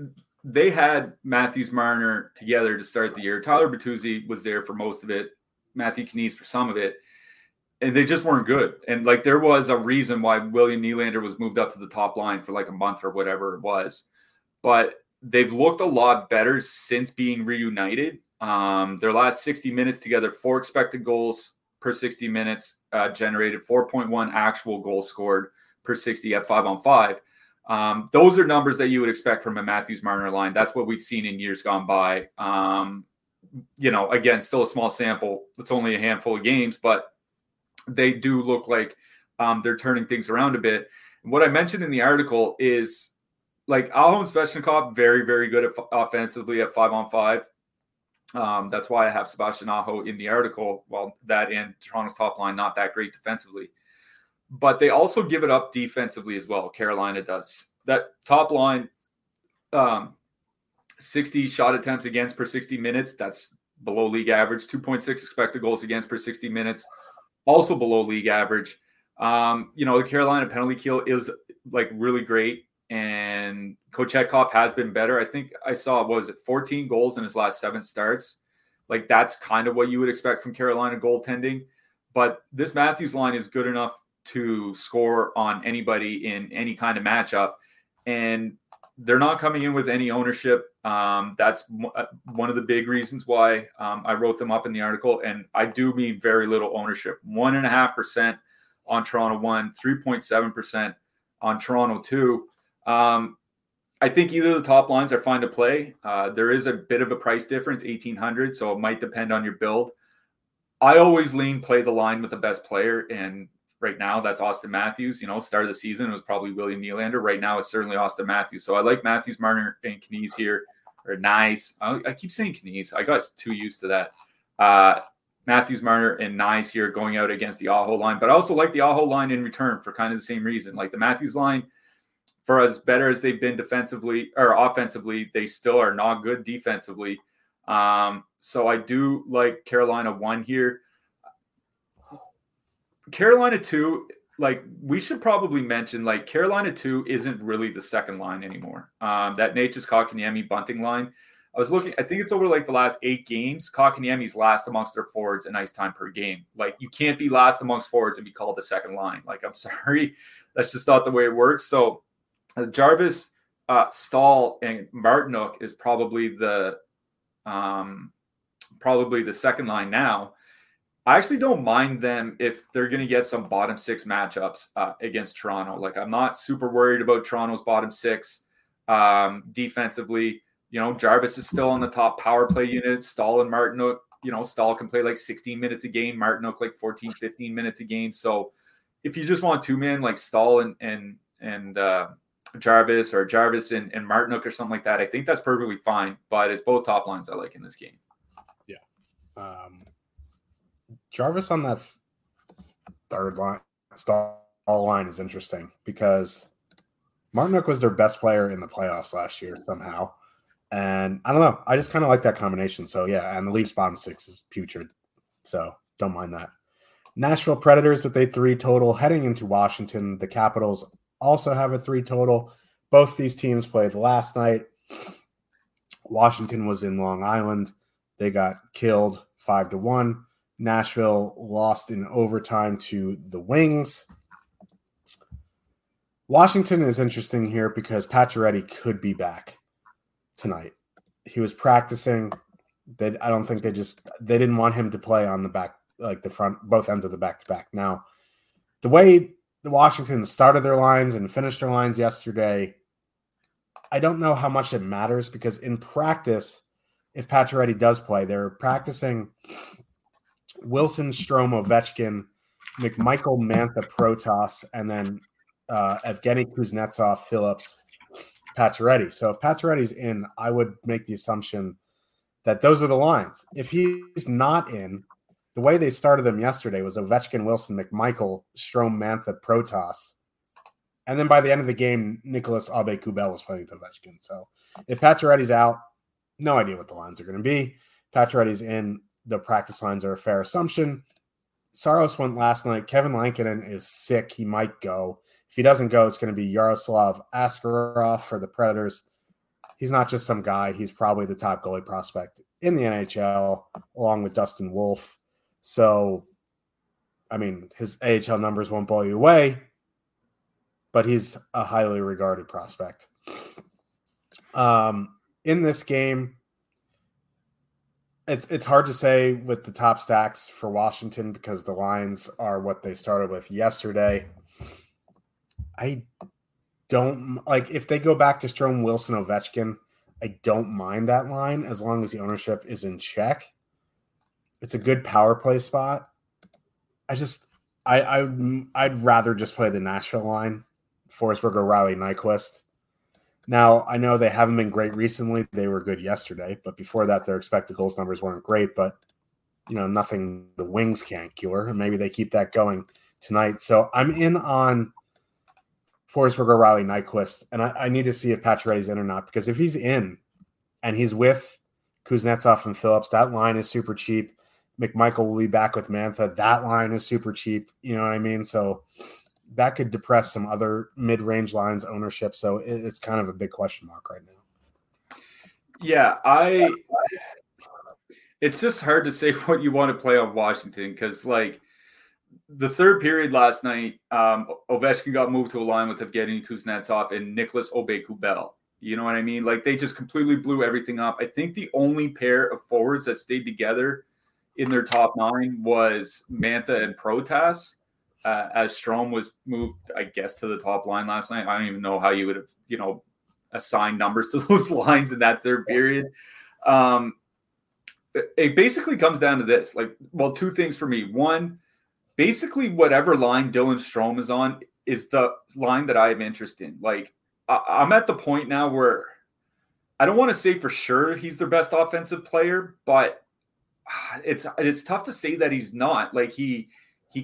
they had Matthews Marner together to start the year. Tyler Bertuzzi was there for most of it, Matthew Knies for some of it. And they just weren't good. And like there was a reason why William Nylander was moved up to the top line for like a month or whatever it was. But they've looked a lot better since being reunited. Their last 60 minutes together, 4 expected goals per 60 minutes generated, 4.1 actual goals scored per 60 at 5-on-5. Those are numbers that you would expect from a Matthews Marner line. That's what we've seen in years gone by. You know, again, still a small sample. It's only a handful of games, but they do look like they're turning things around a bit. And what I mentioned in the article is like Alon Svechnikov, very, very good offensively at 5-on-5. That's why I have Sebastian Aho in the article. Well, that and Toronto's top line, not that great defensively. But they also give it up defensively as well. Carolina does. That top line, 60 shot attempts against per 60 minutes. That's below league average. 2.6 expected goals against per 60 minutes. Also below league average. You know, the Carolina penalty kill is like really great. And Kochetkov has been better. I think I saw, 14 goals in his last 7 starts. Like that's kind of what you would expect from Carolina goaltending. But this Matthews line is good enough to score on anybody in any kind of matchup. And they're not coming in with any ownership. That's one of the big reasons why I wrote them up in the article. And I do mean very little ownership. 1.5% on Toronto 1, 3.7% on Toronto 2. I think either of the top lines are fine to play. There is a bit of a price difference, $1,800. So it might depend on your build. I always lean play the line with the best player. And right now, that's Austin Matthews. You know, start of the season, it was probably William Nylander. Right now, it's certainly Austin Matthews. So I like Matthews, Marner, and Knies here. Or Nyes. I keep saying Knies. I got too used to that. Matthews, Marner, and Nyes here going out against the Aho line. But I also like the Aho line in return for kind of the same reason. Like the Matthews line, for as better as they've been defensively or offensively, they still are not good defensively. So I do like Carolina 1 here. Carolina 2, like we should probably mention, like Carolina 2 isn't really the second line anymore. That Natchez Kotkaniemi Bunting line. I was looking, I think it's over like the last 8 games. Kotkaniemi's last amongst their forwards in ice time per game. Like you can't be last amongst forwards and be called the second line. Like I'm sorry, that's just not the way it works. So Jarvis, Staal, and Martinook is probably the second line now. I actually don't mind them if they're going to get some bottom 6 matchups against Toronto. Like I'm not super worried about Toronto's bottom 6 defensively. You know, Jarvis is still on the top power play unit. Staal and Martinook, you know, Staal can play like 16 minutes a game. Martinook like 14, 15 minutes a game. So if you just want 2-man like Staal and Jarvis or Jarvis and Martinook or something like that, I think that's perfectly fine. But it's both top lines I like in this game. Yeah. Jarvis on that third line, Staal line is interesting because Martinook was their best player in the playoffs last year somehow. And I don't know. I just kind of like that combination. So, yeah, and the Leafs bottom 6 is putrid. So, don't mind that. Nashville Predators with a 3 total heading into Washington. The Capitals also have a 3 total. Both these teams played last night. Washington was in Long Island. They got killed 5-1. Nashville lost in overtime to the Wings. Washington is interesting here because Pacioretty could be back tonight. He was practicing. I don't think they didn't want him to play on the back, like the front, both ends of the back-to-back. Now, the way the Washington started their lines and finished their lines yesterday, I don't know how much it matters because in practice, if Pacioretty does play, they're practicing Wilson, Strome, Ovechkin, McMichael, Mantha, Protoss, and then Evgeny Kuznetsov, Phillips, Pacioretty. So if Pacioretty's in, I would make the assumption that those are the lines. If he's not in, the way they started them yesterday was Ovechkin, Wilson, McMichael, Strome, Mantha, Protas. And then by the end of the game, Nicolas Aubé-Kubel was playing with Ovechkin. So if Pacioretty's out, no idea what the lines are going to be. Pacioretty's in, the practice lines are a fair assumption. Saros went last night. Kevin Lankinen is sick. He might go. If he doesn't go, it's going to be Yaroslav Askarov for the Predators. He's not just some guy. He's probably the top goalie prospect in the NHL, along with Dustin Wolf. So, I mean, his AHL numbers won't blow you away, but he's a highly regarded prospect. In this game, it's hard to say with the top stacks for Washington because the lines are what they started with yesterday. I don't like if they go back to Strome, Wilson, Ovechkin. I don't mind that line as long as the ownership is in check. It's a good power play spot. I'd rather just play the Nashville line, Forsberg or Riley Nyquist. Now, I know they haven't been great recently. They were good yesterday, but before that, their expected goals numbers weren't great, but, you know, nothing the Wings can't cure, and maybe they keep that going tonight. So I'm in on Forsberg or Riley Nyquist, and I need to see if Pacioretty's in or not, because if he's in and he's with Kuznetsov and Phillips, that line is super cheap. McMichael will be back with Mantha. That line is super cheap. You know what I mean? So that could depress some other mid-range lines ownership. So it's kind of a big question mark right now. Yeah, it's just hard to say what you want to play on Washington because, like, the third period last night, Ovechkin got moved to a line with Evgeny Kuznetsov and Nicolas Aubé-Kubel. You know what I mean? Like, they just completely blew everything up. I think the only pair of forwards that stayed together in their top nine was Mantha and Protas, as Strome was moved, I guess, to the top line last night. I don't even know how you would have, you know, assigned numbers to those lines in that third period. It basically comes down to this. Like, well, two things for me. One, basically whatever line Dylan Strome is on is the line that I have interest in. Like, I'm at the point now where I don't want to say for sure he's their best offensive player, but it's tough to say that he's not. Like, he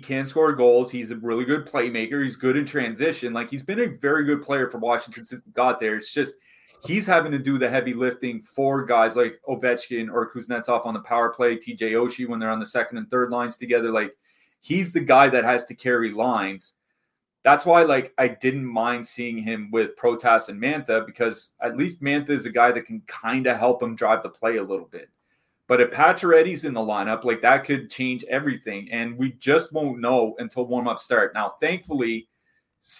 can score goals. He's a really good playmaker. He's good in transition. Like, he's been a very good player for Washington since he got there. It's just he's having to do the heavy lifting for guys like Ovechkin or Kuznetsov on the power play, TJ Oshie when they're on the second and third lines together. Like, he's the guy that has to carry lines. That's why, like, I didn't mind seeing him with Protas and Mantha, because at least Mantha is a guy that can kind of help him drive the play a little bit. But if Pacioretty's in the lineup, like, that could change everything. And we just won't know until warm-up start. Now, thankfully,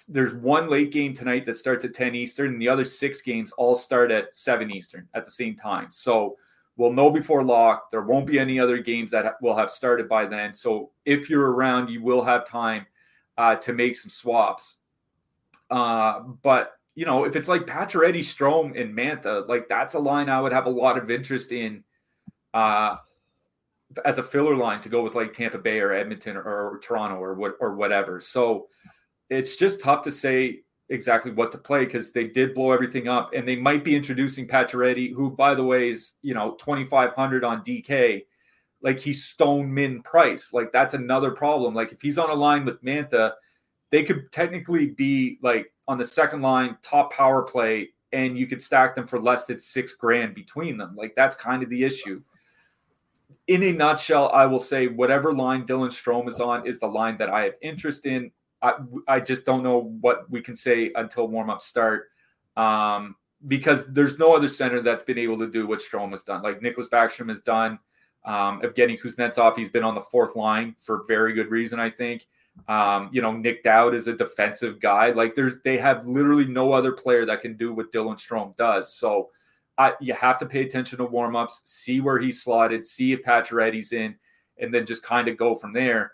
there's one late game tonight that starts at 10 Eastern, and the other six games all start at 7 Eastern at the same time. So we'll know before lock. There won't be any other games that will have started by then. So if you're around, you will have time to make some swaps. But, you know, if it's like Pacioretty, Strome, and Mantha, like, that's a line I would have a lot of interest in as a filler line to go with, like, Tampa Bay or Edmonton or Toronto or whatever. So it's just tough to say exactly what to play because they did blow everything up, and they might be introducing Pacioretty, who, by the way, is, you know, 2,500 on DK. Like, he's stone min price. Like, that's another problem. Like, if he's on a line with Mantha, they could technically be, like, on the second line, top power play, and you could stack them for less than $6,000 between them. Like, that's kind of the issue. In a nutshell, I will say whatever line Dylan Strome is on is the line that I have interest in. I just don't know what we can say until warm-up start, because there's no other center that's been able to do what Strome has done. Like, Nicholas Backstrom has done. Evgeny Kuznetsov, he's been on the fourth line for very good reason, I think. You know, Nick Dowd is a defensive guy. Like, they have literally no other player that can do what Dylan Strome does. So you have to pay attention to warmups, see where he's slotted, see if Pacioretty's in, and then just kind of go from there.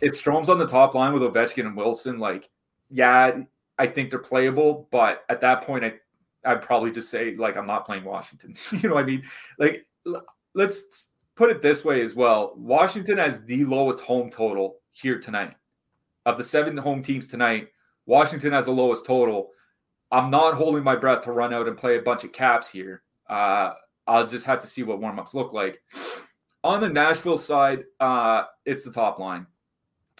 If Strome's on the top line with Ovechkin and Wilson, like, yeah, I think they're playable. But at that point, I'd probably just say, like, I'm not playing Washington. You know what I mean? Like, let's put it this way as well. Washington has the lowest home total here tonight. Of the seven home teams tonight, Washington has the lowest total. I'm not holding my breath to run out and play a bunch of caps here. I'll just have to see what warmups look like. On the Nashville side, it's the top line.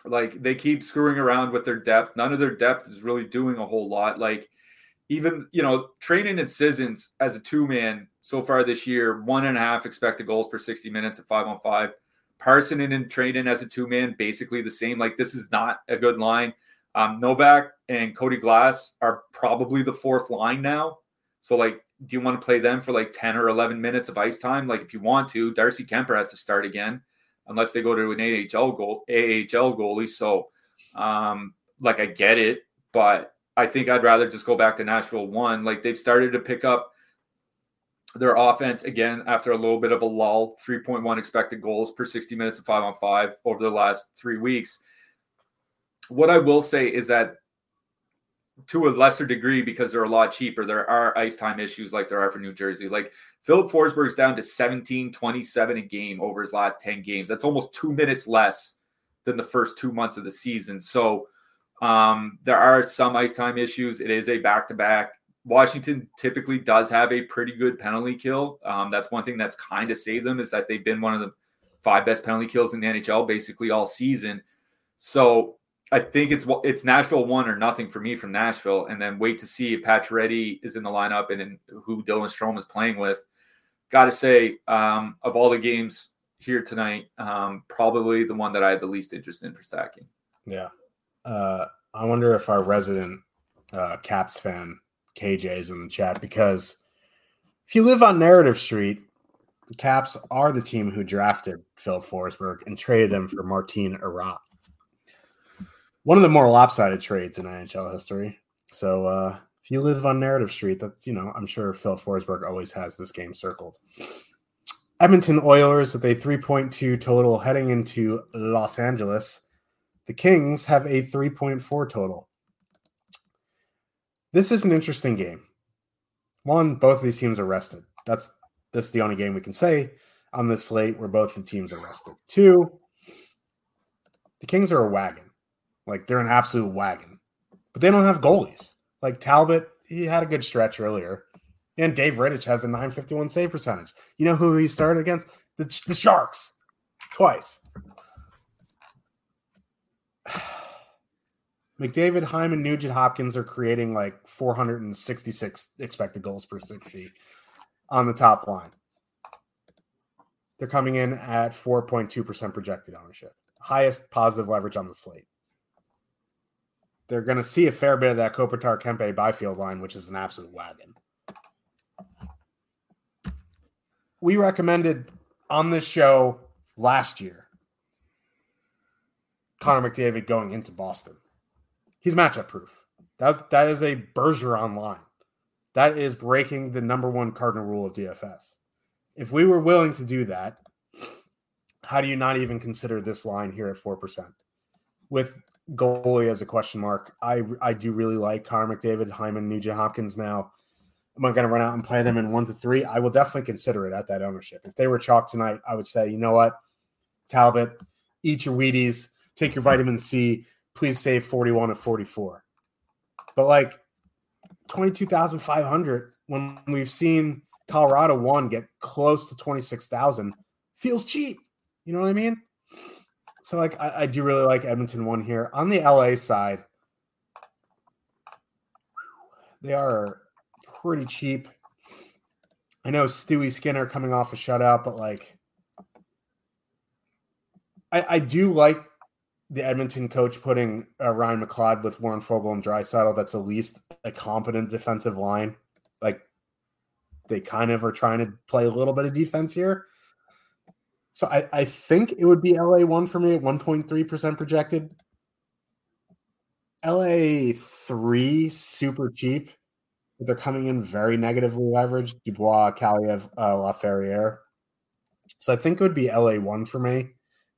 Like, they keep screwing around with their depth. None of their depth is really doing a whole lot. Like, even, you know, Trainin and Sissons as a two-man so far this year, 1.5 expected goals per 60 minutes at 5-on-5. Parson and Trainin as a two-man, basically the same. Like, this is not a good line. Novak and Cody Glass are probably the fourth line now. So, like, do you want to play them for like 10 or 11 minutes of ice time? Like, if you want to, Darcy Kemper has to start again, unless they go to an AHL goalie. So, like, I get it, but I think I'd rather just go back to Nashville one. Like, they've started to pick up their offense again after a little bit of a lull, 3.1 expected goals per 60 minutes of 5-on-5 over the last 3 weeks. What I will say is that, to a lesser degree, because they're a lot cheaper, there are ice time issues like there are for New Jersey. Like, Philip Forsberg's down to 17-27 a game over his last 10 games. That's almost 2 minutes less than the first 2 months of the season. So there are some ice time issues. It is a back-to-back. Washington typically does have a pretty good penalty kill. That's one thing that's kind of saved them, is that they've been one of the 5 best penalty kills in the NHL basically all season. So I think it's Nashville one or nothing for me from Nashville, and then wait to see if Pacioretty is in the lineup and who Dylan Strome is playing with. Got to say, of all the games here tonight, probably the one that I had the least interest in for stacking. Yeah. I wonder if our resident Caps fan, KJ, is in the chat, because if you live on Narrative Street, the Caps are the team who drafted Phil Forsberg and traded him for Martin Urrat. One of the more lopsided trades in NHL history. So if you live on Narrative Street, that's, you know, I'm sure Phil Forsberg always has this game circled. Edmonton Oilers with a 3.2 total heading into Los Angeles. The Kings have a 3.4 total. This is an interesting game. One, both of these teams are rested. That's the only game we can say on this slate where both the teams are rested. Two, the Kings are a wagon. Like, they're an absolute wagon. But they don't have goalies. Like, Talbot, he had a good stretch earlier. And Dave Rittich has a .951 save percentage. You know who he started against? The Sharks. Twice. McDavid, Hyman, Nugent, Hopkins are creating, like, 466 expected goals per 60 on the top line. They're coming in at 4.2% projected ownership. Highest positive leverage on the slate. They're going to see a fair bit of that Kopitar-Kempe-Byfield line, which is an absolute wagon. We recommended on this show last year Connor McDavid going into Boston. He's matchup proof. That is a Bergeron line. That is breaking the #1 cardinal rule of DFS. If we were willing to do that, how do you not even consider this line here at 4%? With goalie as a question mark, I do really like Connor McDavid, Hyman, Nugent Hopkins now. Am I going to run out and play them in 1-3? I will definitely consider it at that ownership. If they were chalk tonight, I would say, you know what, Talbot, eat your Wheaties, take your vitamin C, please save 41 of 44. But like 22,500, when we've seen Colorado one get close to 26,000, feels cheap. You know what I mean? So, like, I do really like Edmonton one here. On the LA side, they are pretty cheap. I know Stewie Skinner coming off a shutout, but, like, I do like the Edmonton coach putting Ryan McLeod with Warren Fogle and Draisaitl. That's at least a competent defensive line. Like, they kind of are trying to play a little bit of defense here. So I think it would be LA one for me at 1.3% projected. LA three, super cheap. But they're coming in very negatively leveraged. Dubois, Kaliev, Laferriere. So I think it would be LA one for me.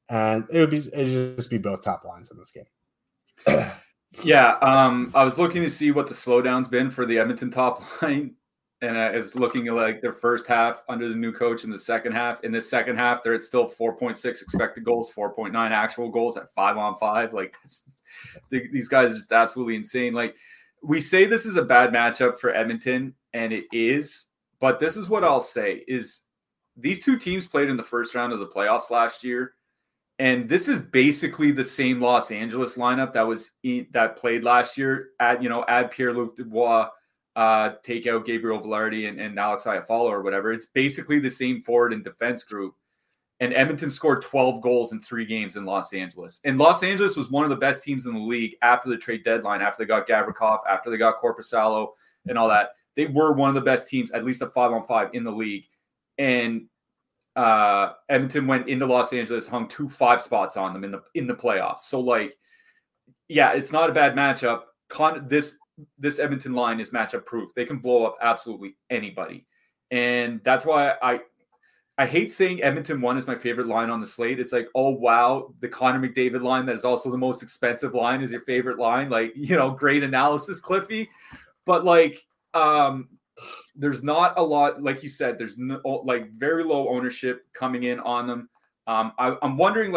And it would just be both top lines in this game. Yeah. I was looking to see what the slowdown's been for the Edmonton top line. and it's looking like their first half under the new coach in the second half. In the second half, they're at still 4.6 expected goals, 4.9 actual goals at 5-on-5. Like, these guys are just absolutely insane. Like, we say this is a bad matchup for Edmonton, and it is. But this is what I'll say is these two teams played in the first round of the playoffs last year. And this is basically the same Los Angeles lineup that was that played last year. Add Pierre-Luc Dubois, take out Gabriel Velarde and Alex Iafallo or whatever. It's basically the same forward and defense group. And Edmonton scored 12 goals in 3 games in Los Angeles. And Los Angeles was one of the best teams in the league after the trade deadline, after they got Gavrikov, after they got Korpisalo and all that. They were one of the best teams, at least a 5-on-5 in the league. And Edmonton went into Los Angeles, hung 2-5 spots on them in the playoffs. So, like, yeah, it's not a bad matchup. This Edmonton line is matchup proof. They can blow up absolutely anybody. And that's why I hate saying Edmonton 1 is my favorite line on the slate. It's like, oh, wow, the Connor McDavid line that is also the most expensive line is your favorite line. Like, great analysis, Cliffy. But, like, there's not a lot, like you said, there's no, very low ownership coming in on them. I'm wondering,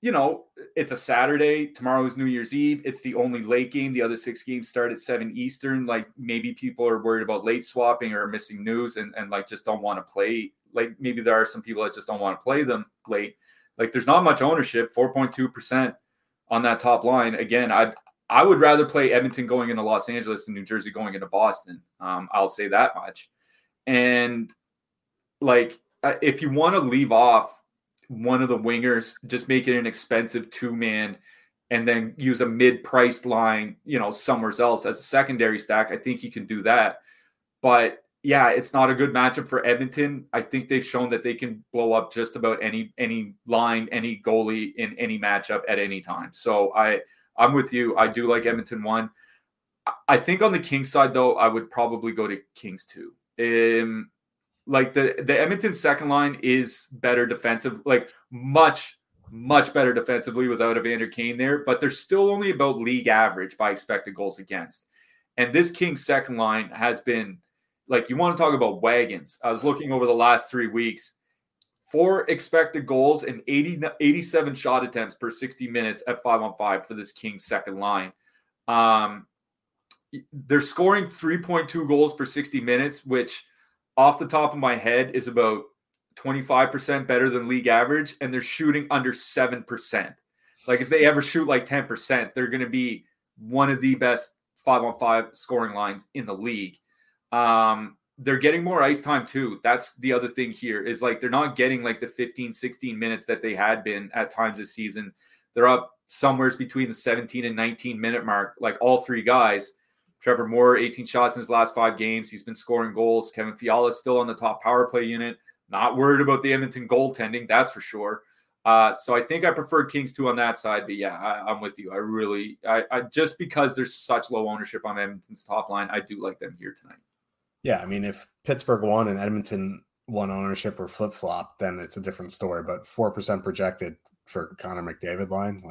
it's a Saturday, tomorrow is New Year's Eve. It's the only late game. The other 6 games start at 7 Eastern. Like, maybe people are worried about late swapping or missing news and just don't want to play. Like, maybe there are some people that just don't want to play them late. Like, there's not much ownership, 4.2% on that top line. Again, I would rather play Edmonton going into Los Angeles than New Jersey going into Boston. I'll say that much. And, if you want to leave off one of the wingers, just make it an expensive 2-man and then use a mid-priced line, somewhere else as a secondary stack. I think you can do that. But, yeah, it's not a good matchup for Edmonton. I think they've shown that they can blow up just about any line, any goalie in any matchup at any time. So, I'm with you. I do like Edmonton 1. I think on the Kings side, though, I would probably go to Kings 2. The Edmonton second line is better defensive, much, much better defensively without Evander Kane there, but they're still only about league average by expected goals against. And this Kings second line has been, you want to talk about wagons. I was looking over the last 3 weeks. 4 expected goals and 87 shot attempts per 60 minutes at 5-on-5 for this Kings second line. They're scoring 3.2 goals per 60 minutes, which off the top of my head is about 25% better than league average. And they're shooting under 7%. If they ever shoot 10%, they're going to be one of the best 5-on-5 scoring lines in the league. They're getting more ice time too. That's the other thing here is they're not getting the 15, 16 minutes that they had been at times this season. They're up somewhere between the 17 and 19 minute mark. All 3 guys, Trevor Moore, 18 shots in his last 5 games. He's been scoring goals. Kevin Fiala still on the top power play unit. Not worried about the Edmonton goaltending. That's for sure. So I think I prefer Kings 2 on that side, but yeah, I'm with you. I just because there's such low ownership on Edmonton's top line, I do like them here tonight. Yeah, I mean, if Pittsburgh won and Edmonton won ownership or flip-flop, then it's a different story. But 4% projected for Connor McDavid line,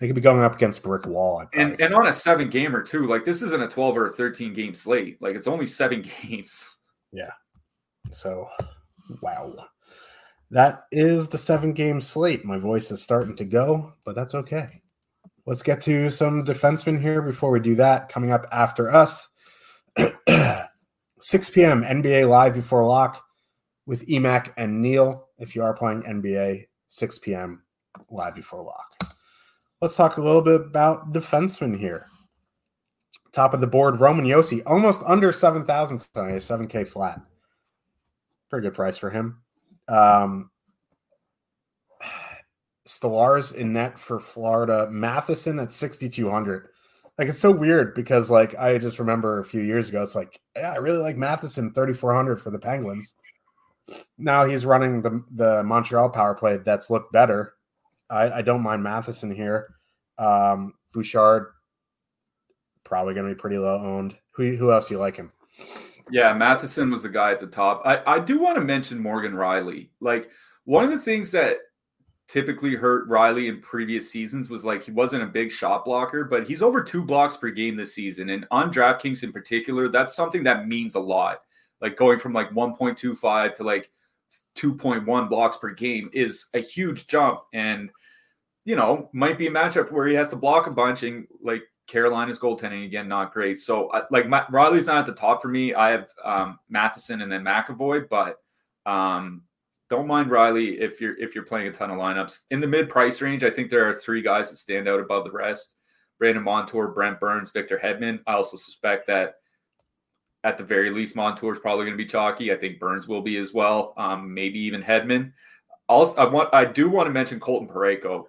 they could be going up against a brick wall. And on a 7-gamer, too. This isn't a 12 or a 13-game slate. It's only 7 games. Yeah. So, wow. That is the 7-game slate. My voice is starting to go, but that's okay. Let's get to some defensemen here before we do that. Coming up after us, 6 p.m. NBA Live Before Lock with Emac and Neil. If you are playing NBA, 6 p.m. Live Before Lock. Let's talk a little bit about defensemen here. Top of the board, Roman Josi, almost under 7,000 tonight, $7,000 flat. Pretty good price for him. Stolarz in net for Florida. Matheson at 6,200. It's so weird because, I just remember a few years ago, it's I really like Matheson, 3,400 for the Penguins. Now he's running the Montreal power play that's looked better. I don't mind Matheson here. Bouchard, probably going to be pretty low owned. Who else do you like him? Yeah, Matheson was the guy at the top. I do want to mention Morgan Riley. One of the things that typically hurt Riley in previous seasons was like he wasn't a big shot blocker, but he's over 2 blocks per game this season. And on DraftKings in particular, that's something that means a lot. Like going from like 1.25 to like 2.1 blocks per game is a huge jump. And, you know, might be a matchup where he has to block a bunch, and like Carolina's goaltending, again, not great. So like Riley's not at the top for me. I have Matheson and then McAvoy, but don't mind Riley if you're playing a ton of lineups. In the mid-price range, I think there are 3 guys that stand out above the rest: Brandon Montour, Brent Burns, Victor Hedman. I also suspect that at the very least, Montour is probably going to be chalky. I think Burns will be as well, maybe even Hedman. Also, I do want to mention Colton Parayko.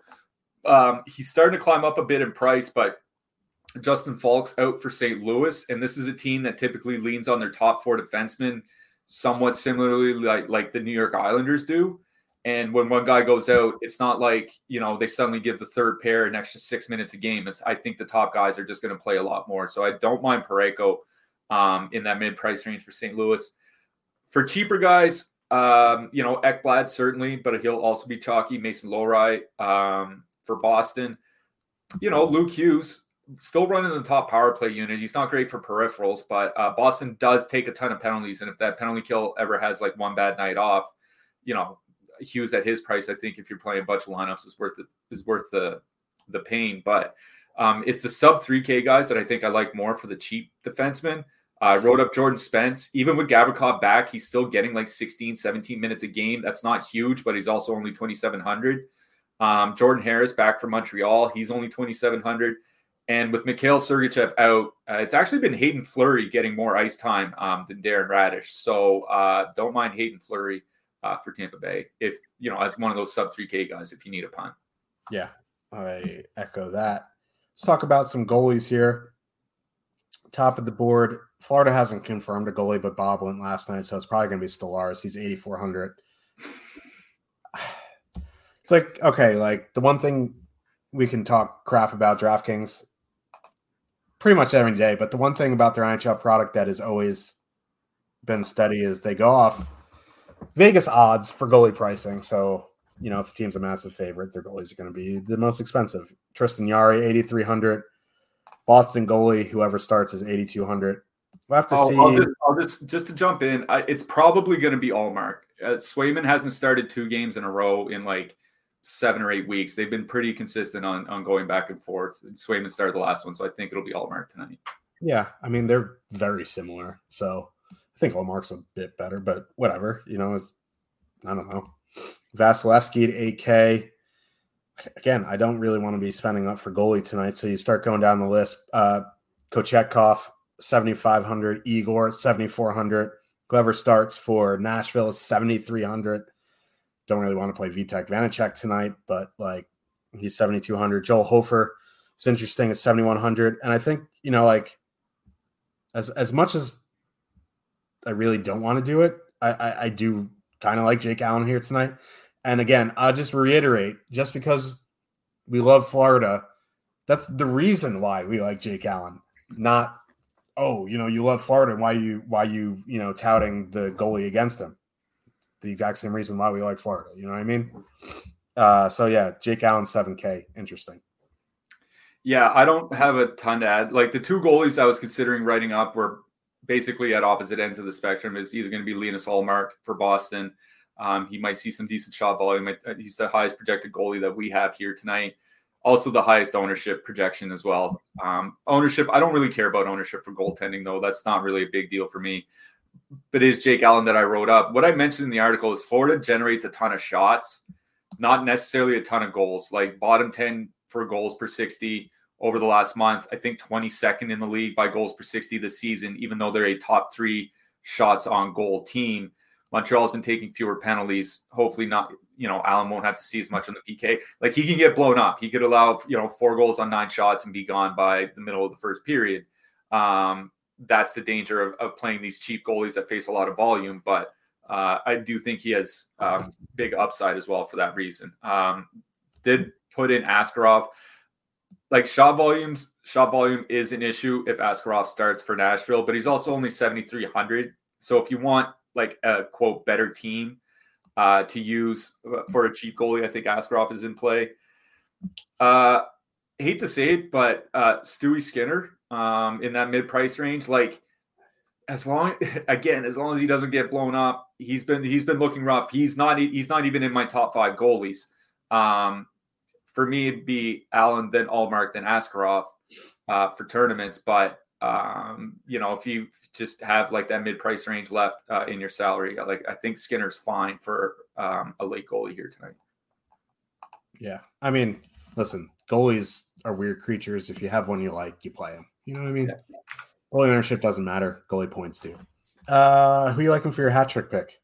He's starting to climb up a bit in price, but Justin Falk's out for St. Louis, and this is a team that typically leans on their top 4 defensemen somewhat similarly like the New York Islanders do. And when one guy goes out, it's not like, you know, they suddenly give the third pair an extra 6 minutes a game. I think the top guys are just going to play a lot more. So I don't mind Parayko in that mid-price range for St. Louis. For cheaper guys, you know, Ekblad certainly, but he'll also be chalky. Mason Lowry for Boston. You know, Luke Hughes, still running the top power play unit. He's not great for peripherals, but Boston does take a ton of penalties. And if that penalty kill ever has like one bad night off, you know, Hughes at his price, I think if you're playing a bunch of lineups, is worth the pain. But it's the sub 3K guys that I think I like more for the cheap defensemen. I wrote up Jordan Spence. Even with Gavrikov back, he's still getting like 16, 17 minutes a game. That's not huge, but he's also only 2,700. Jordan Harris back from Montreal. He's only 2,700. And with Mikhail Sergachev out, it's actually been Hayden Fleury getting more ice time than Darren Radish. So don't mind Hayden Fleury for Tampa Bay if, you know, as one of those sub 3K guys if you need a punt. Yeah, I echo that. Let's talk about some goalies here. Top of the board, Florida hasn't confirmed a goalie, but Bob went last night, so it's probably going to be Stolarz. He's 8,400. It's like, okay, like the one thing we can talk crap about DraftKings pretty much every day, but the one thing about their NHL product that has always been steady is they go off Vegas odds for goalie pricing. So, you know, if a team's a massive favorite, their goalies are going to be the most expensive. Tristan Jarry, 8,300. Boston goalie, whoever starts, is 8,200. We'll have to see. I'll just to jump in, it's probably going to be Allmark. Swayman hasn't started 2 games in a row in like 7 or 8 weeks. They've been pretty consistent on going back and forth. And Swayman started the last one, so I think it'll be Allmark tonight. Yeah, I mean, they're very similar. So I think Allmark's a bit better, but whatever. You know, it's, I don't know. Vasilevsky at 8K. Again, I don't really want to be spending up for goalie tonight, so you start going down the list. Kochetkov, 7,500. Igor, 7,400. Whoever starts for Nashville is 7,300. Don't really want to play Vitek Vanacek tonight, but like he's 7,200. Joel Hofer is interesting at 7,100. And I think, you know, like as much as I really don't want to do it, I do kind of like Jake Allen here tonight. And again, I'll just reiterate, just because we love Florida, that's the reason why we like Jake Allen, not, oh, you know, you love Florida and why you, you know, touting the goalie against him. The exact same reason why we like Florida. You know what I mean? So yeah, Jake Allen, 7K. Interesting. Yeah. I don't have a ton to add. Like the 2 goalies I was considering writing up were basically at opposite ends of the spectrum. Is either going to be Linus Allmark for Boston. He might see some decent shot volume. He's the highest projected goalie that we have here tonight. Also the highest ownership projection as well. Ownership. I don't really care about ownership for goaltending though. That's not really a big deal for me. But is Jake Allen that I wrote up. What I mentioned in the article is Florida generates a ton of shots, not necessarily a ton of goals, like bottom 10 for goals per 60 over the last month. I think 22nd in the league by goals per 60 this season, even though they're a top 3 shots on goal team. Montreal's been taking fewer penalties. Hopefully not, you know, Allen won't have to see as much on the PK. Like he can get blown up. He could allow, you know, 4 goals on 9 shots and be gone by the middle of the first period. That's the danger of playing these cheap goalies that face a lot of volume. But I do think he has big upside as well for that reason. Did put in Askarov. Like shot volume is an issue if Askarov starts for Nashville, but he's also only 7,300. So if you want like a quote better team, to use for a cheap goalie. I think Askarov is in play. I hate to say it, but Stewie Skinner in that mid-price range, like, as long as he doesn't get blown up, he's been looking rough. He's not even in my top five goalies. For me, it'd be Allen, then Allmark, then Askarov for tournaments. But if you just have like that mid-price range left in your salary, like I think Skinner's fine for a late goalie here tonight. Yeah, I mean, listen, goalies are weird creatures. If you have one you like, you play them. You know what I mean? Yeah. Goalie ownership doesn't matter. Goalie points do. Who are you liking for your hat trick pick?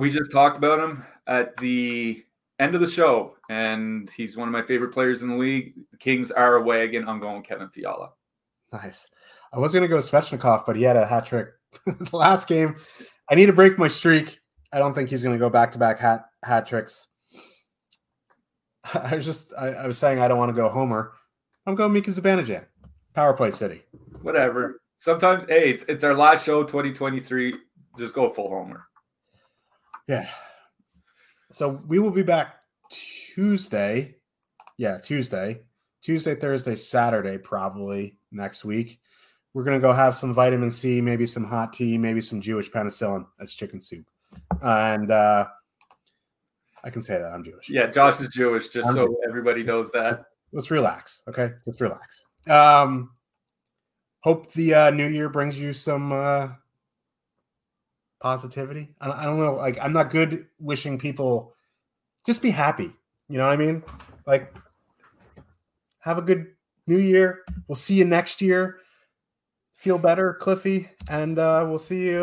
We just talked about him at the end of the show, and he's one of my favorite players in the league. The Kings are away again. I'm going Kevin Fiala. Nice. I was going to go Svechnikov, but he had a hat trick the last game. I need to break my streak. I don't think he's going to go back-to-back hat tricks. I was saying I don't want to go Homer. I'm going Mika Zibanejad. Power play city. Whatever. Sometimes, hey, it's our last show, 2023. Just go full Homer. Yeah. So we will be back Tuesday. Yeah, Tuesday, Thursday, Saturday, probably next week. We're going to go have some vitamin C, maybe some hot tea, maybe some Jewish penicillin. That's chicken soup. And I can say that I'm Jewish. Yeah, Josh is Jewish, just so everybody knows that. Let's relax, okay? Let's relax. Hope the new year brings you some positivity. I don't know, like, I'm not good wishing people, just be happy, you know what I mean? Like, have a good new year. We'll see you next year. Feel better, Cliffy, and we'll see you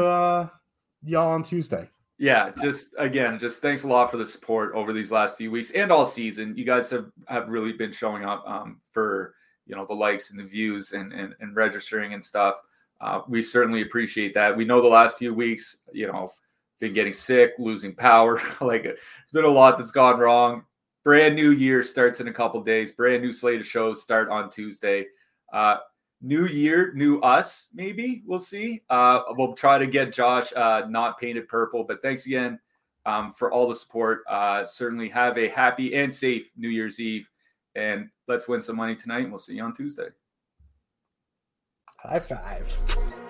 y'all on Tuesday. Yeah, just thanks a lot for the support over these last few weeks and all season. You guys have really been showing up for the likes and the views and registering and stuff. We certainly appreciate that. We know the last few weeks, been getting sick, losing power. Like, it's been a lot that's gone wrong. Brand new year starts in a couple of days. Brand new slate of shows start on Tuesday. New year, new us, maybe. We'll see. We'll try to get Josh not painted purple. But thanks again for all the support. Certainly have a happy and safe New Year's Eve. And let's win some money tonight, and we'll see you on Tuesday. High five.